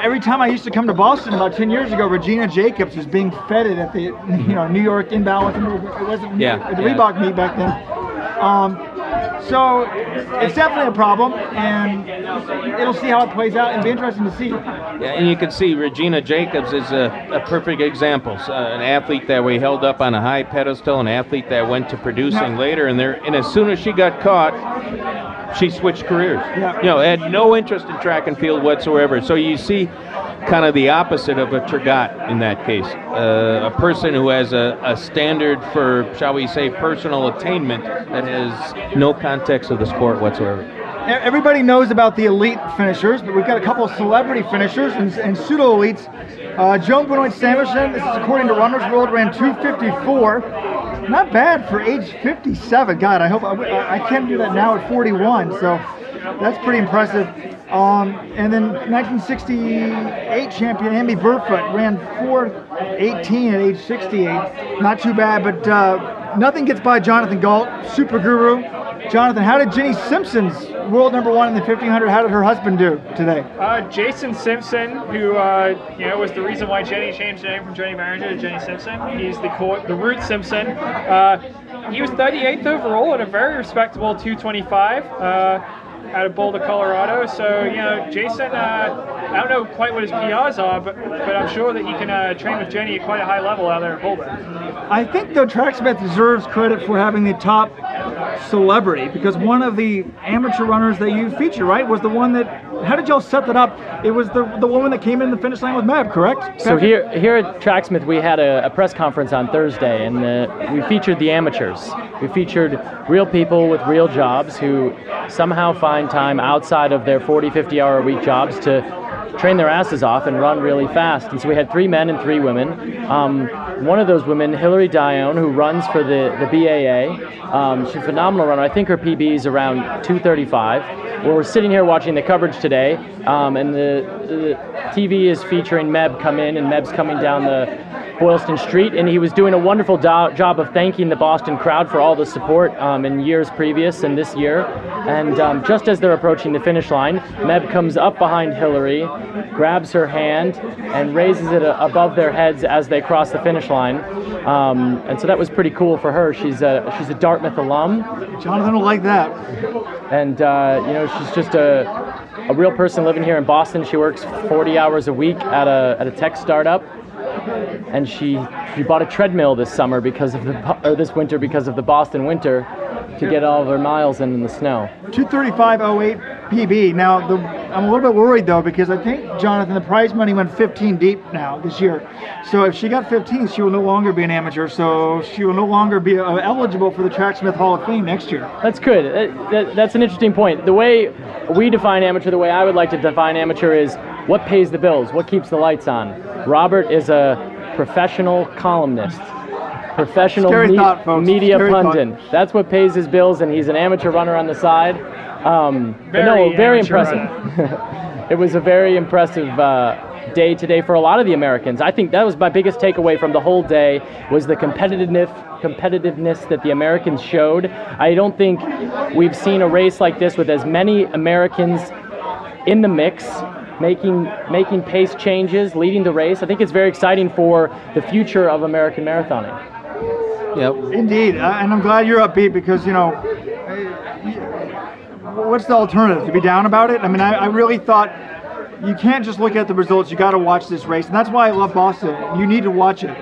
every time I used to come to Boston about ten years ago, Regina Jacobs was being feted at the, you know, New York Inbound. It wasn't yeah, the yeah. Reebok meet back then. Um, So it's definitely a problem, and it'll see how it plays out and be interesting to see. Yeah, and you can see Regina Jacobs is a, a perfect example, uh, an athlete that we held up on a high pedestal, an athlete that went to producing later, and there. And as soon as she got caught, she switched careers. Yeah. You know, had no interest in track and field whatsoever. So you see kind of the opposite of a Tergat in that case, uh, a person who has a, a standard for, shall we say, personal attainment that has no context of the sport whatsoever. Everybody knows about the elite finishers, but we've got a couple of celebrity finishers and, and pseudo-elites. Uh, Joan Benoit-Samuelson, this is according to Runner's World, ran two fifty-four. Not bad for age fifty-seven. God, I hope I, I can't do that now at forty-one, so that's pretty impressive. Um, and then nineteen sixty-eight champion Amy Burfoot ran four eighteen at age sixty-eight. Not too bad, but uh, nothing gets by Jonathan Galt, super guru. Jonathan, how did Jenny Simpson's world number one in the fifteen hundred, how did her husband do today? Uh, Jason Simpson, who uh, you know, was the reason why Jenny changed her name from Jenny Maringer to Jenny Simpson. He's the court, the root Simpson. Uh, he was thirty-eighth overall at a very respectable two twenty-five. Uh, out of Boulder, Colorado. So, you know, Jason, uh, I don't know quite what his P Rs are, but, but I'm sure that he can uh, train with Jenny at quite a high level out there at Boulder. I think, though, Tracksmith deserves credit for having the top celebrity, because one of the amateur runners that you feature, right, was the one that, how did y'all set that up? It was the the woman that came in the finish line with Meb, correct? Patrick? So here here at Tracksmith, we had a, a press conference on Thursday, and uh, we featured the amateurs. We featured real people with real jobs who somehow find time outside of their forty, fifty hour a week jobs to train their asses off and run really fast. And so we had three men and three women. Um, one of those women, Hillary Dione, who runs for the, the B A A. Um, she's a phenomenal runner. I think her P B is around two thirty-five. Well, we're sitting here watching the coverage today, um, and the, the T V is featuring Meb come in, and Meb's coming down the Boylston Street, and he was doing a wonderful do- job of thanking the Boston crowd for all the support um, in years previous and this year. And um, just as they're approaching the finish line, Meb comes up behind Hillary, grabs her hand, and raises it a- above their heads as they cross the finish line. Um, and so that was pretty cool for her. She's a, she's a Dartmouth alum. Jonathan will like that. And, uh, you know, she's just a a real person living here in Boston. She works forty hours a week at a at a tech startup. And she she bought a treadmill this summer because of the or this winter because of the Boston winter to get all of her miles in in the snow. two thirty-five oh eight P B. Now the, I'm a little bit worried though, because I think, Jonathan, the prize money went fifteen deep now this year. So if she got fifteen, she will no longer be an amateur. So she will no longer be uh, eligible for the Tracksmith Hall of Fame next year. That's good. That, that, that's an interesting point. The way we define amateur, the way I would like to define amateur is what pays the bills, what keeps the lights on. Robert is a professional columnist, professional me- thought, media Scary pundit. Thought. That's what pays his bills, and he's an amateur runner on the side. Um, very no, very impressive. it was a very impressive uh, day today for a lot of the Americans. I think that was my biggest takeaway from the whole day, was the competitiveness competitiveness that the Americans showed. I don't think we've seen a race like this with as many Americans in the mix, making making pace changes, leading the race. I think it's very exciting for the future of American marathoning. Yep. Indeed, uh, and I'm glad you're upbeat, because, you know, what's the alternative? To be down about it? I mean, I, I really thought, you can't just look at the results, you got to watch this race, and that's why I love Boston. You need to watch it.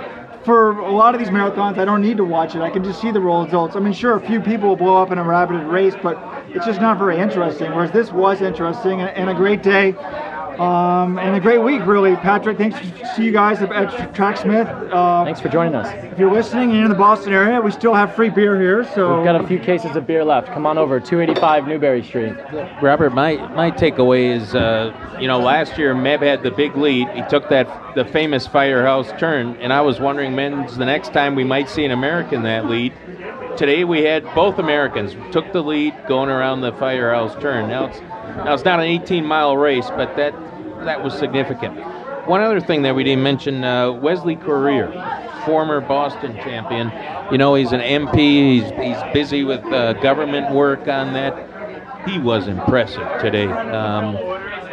For a lot of these marathons, I don't need to watch it. I can just see the raw results. I mean, sure, a few people will blow up in a rabbited race, but it's just not very interesting, whereas this was interesting, and a great day. Um, and a great week, really, Patrick. Thanks to see you guys at Tracksmith. Uh, Thanks for joining us. If you're listening and you're in the Boston area, we still have free beer here. So we've got a few cases of beer left. Come on over, two eighty-five Newberry Street. Robert, my, my takeaway is, uh, you know, last year Meb had the big lead. He took that the famous firehouse turn, and I was wondering, when's the next time we might see an American that lead? Today we had both Americans took the lead going around the firehouse turn. Now it's now it's not an eighteen-mile race, but that that was significant. One other thing that we didn't mention, uh, Wesley Currier, former Boston champion. You know, he's an M P. He's he's busy with uh, government work on that. He was impressive today. Um,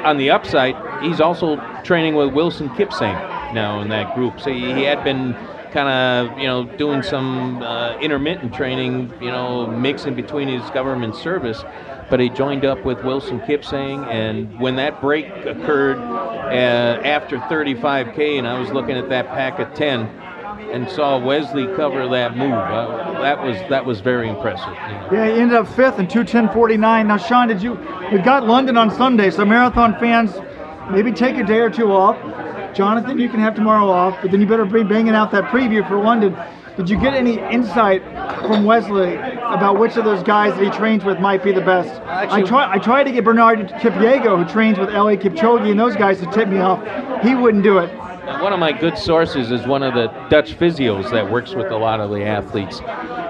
on the upside, he's also training with Wilson Kipsang now in that group. So he, he had been kind of, you know, doing some uh, intermittent training, you know, mixing between his government service, but he joined up with Wilson Kipsang, and when that break occurred uh, after thirty-five K, and I was looking at that pack of ten and saw Wesley cover that move, uh, that was that was very impressive. You know. Yeah, he ended up fifth in two ten forty-nine. Now, Sean, did you? We've got London on Sunday, so marathon fans, maybe take a day or two off. Jonathan, you can have tomorrow off, but then you better be banging out that preview for London. Did you get any insight from Wesley about which of those guys that he trains with might be the best? Actually, I, try, I tried to get Bernard Kipiego, who trains with Eliud Kipchoge and those guys, to tip me off. He wouldn't do it. One of my good sources is one of the Dutch physios that works with a lot of the athletes.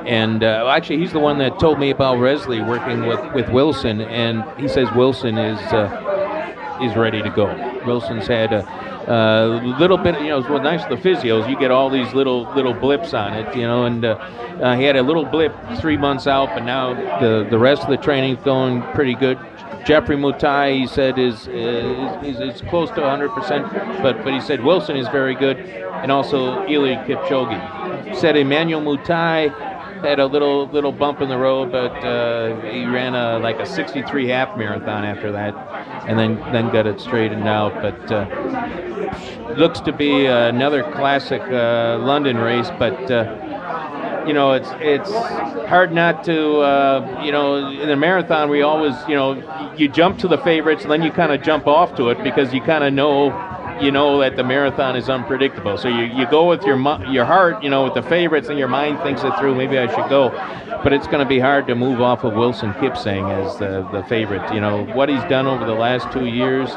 And uh, actually, he's the one that told me about Wesley working with, with Wilson, and he says Wilson is uh, is ready to go. Wilson's had a... A uh, little bit, you know, it's well, nice the physios. You get all these little little blips on it, you know, and uh, uh, he had a little blip three months out, but now the, the rest of the training's going pretty good. Geoffrey Mutai, he said, is uh, is, is, is close to one hundred percent, but, but he said Wilson is very good, and also Eliud Kipchoge. He said Emmanuel Mutai had a little little bump in the road, but uh, he ran a, like a sixty-three half marathon after that, and then, then got it straightened out, but... Uh, looks to be uh, another classic uh, London race, but uh, you know, it's it's hard not to uh, you know, in a marathon we always, you know, you jump to the favorites and then you kind of jump off to it, because you kind of know you know that the marathon is unpredictable, so you, you go with your your heart, you know, with the favorites, and your mind thinks it through, maybe I should go, but it's going to be hard to move off of Wilson Kipsang as the, the favorite. You know what he's done over the last two years,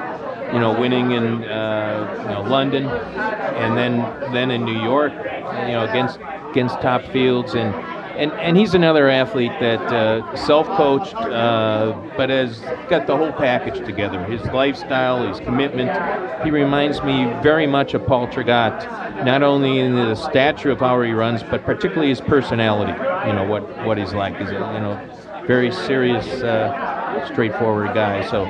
you know, winning in uh, you know, London, and then then in New York, you know, against against top fields, and and, and he's another athlete that uh, self-coached, uh, but has got the whole package together. His lifestyle, his commitment. He reminds me very much of Paul Tergat, not only in the stature of how he runs, but particularly his personality. You know what what he's like. He's a, you know, very serious, uh, straightforward guy. So.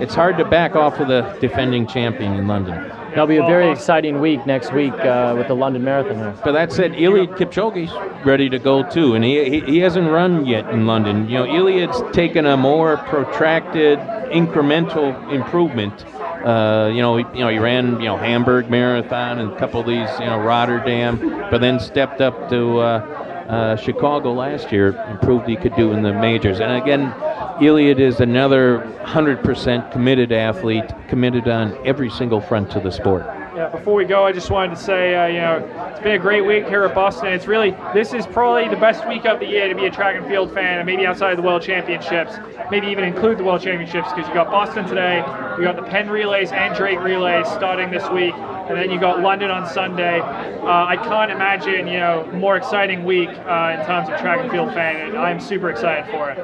It's hard to back off of the defending champion in London. That'll be a very exciting week next week uh, with the London Marathon. But that said, Eliud Kipchoge's ready to go too, and he, he he hasn't run yet in London. You know, Eliud's taken a more protracted, incremental improvement. Uh, you know, he, you know, he ran you know Hamburg Marathon and a couple of these, you know, Rotterdam, but then stepped up to. Uh, Uh, Chicago last year, improved he could do in the majors. And again, Eliud is another one hundred percent committed athlete, committed on every single front to the sport. Yeah, before we go, I just wanted to say, uh, you know, it's been a great week here at Boston. It's really, this is probably the best week of the year to be a track and field fan, and maybe outside of the World Championships, maybe even include the World Championships, because you got Boston today, you got the Penn Relays and Drake Relays starting this week, and then you got London on Sunday. Uh, I can't imagine, you know, more exciting week uh, in terms of track and field fan, and I'm super excited for it.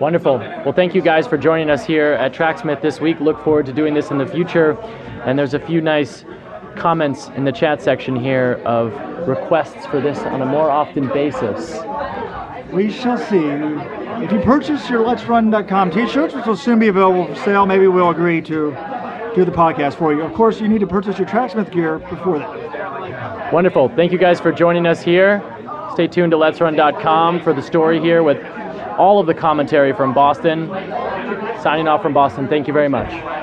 Wonderful. Well, thank you guys for joining us here at Tracksmith this week. Look forward to doing this in the future. And there's a few nice comments in the chat section here of requests for this on a more often basis. We shall see. If you purchase your let's run dot com t-shirts, which will soon be available for sale, maybe we'll agree to do the podcast for you. Of course, you need to purchase your Tracksmith gear before that. Wonderful. Thank you guys for joining us here. Stay tuned to let's run dot com for the story here with all of the commentary from Boston. Signing off from Boston. Thank you very much.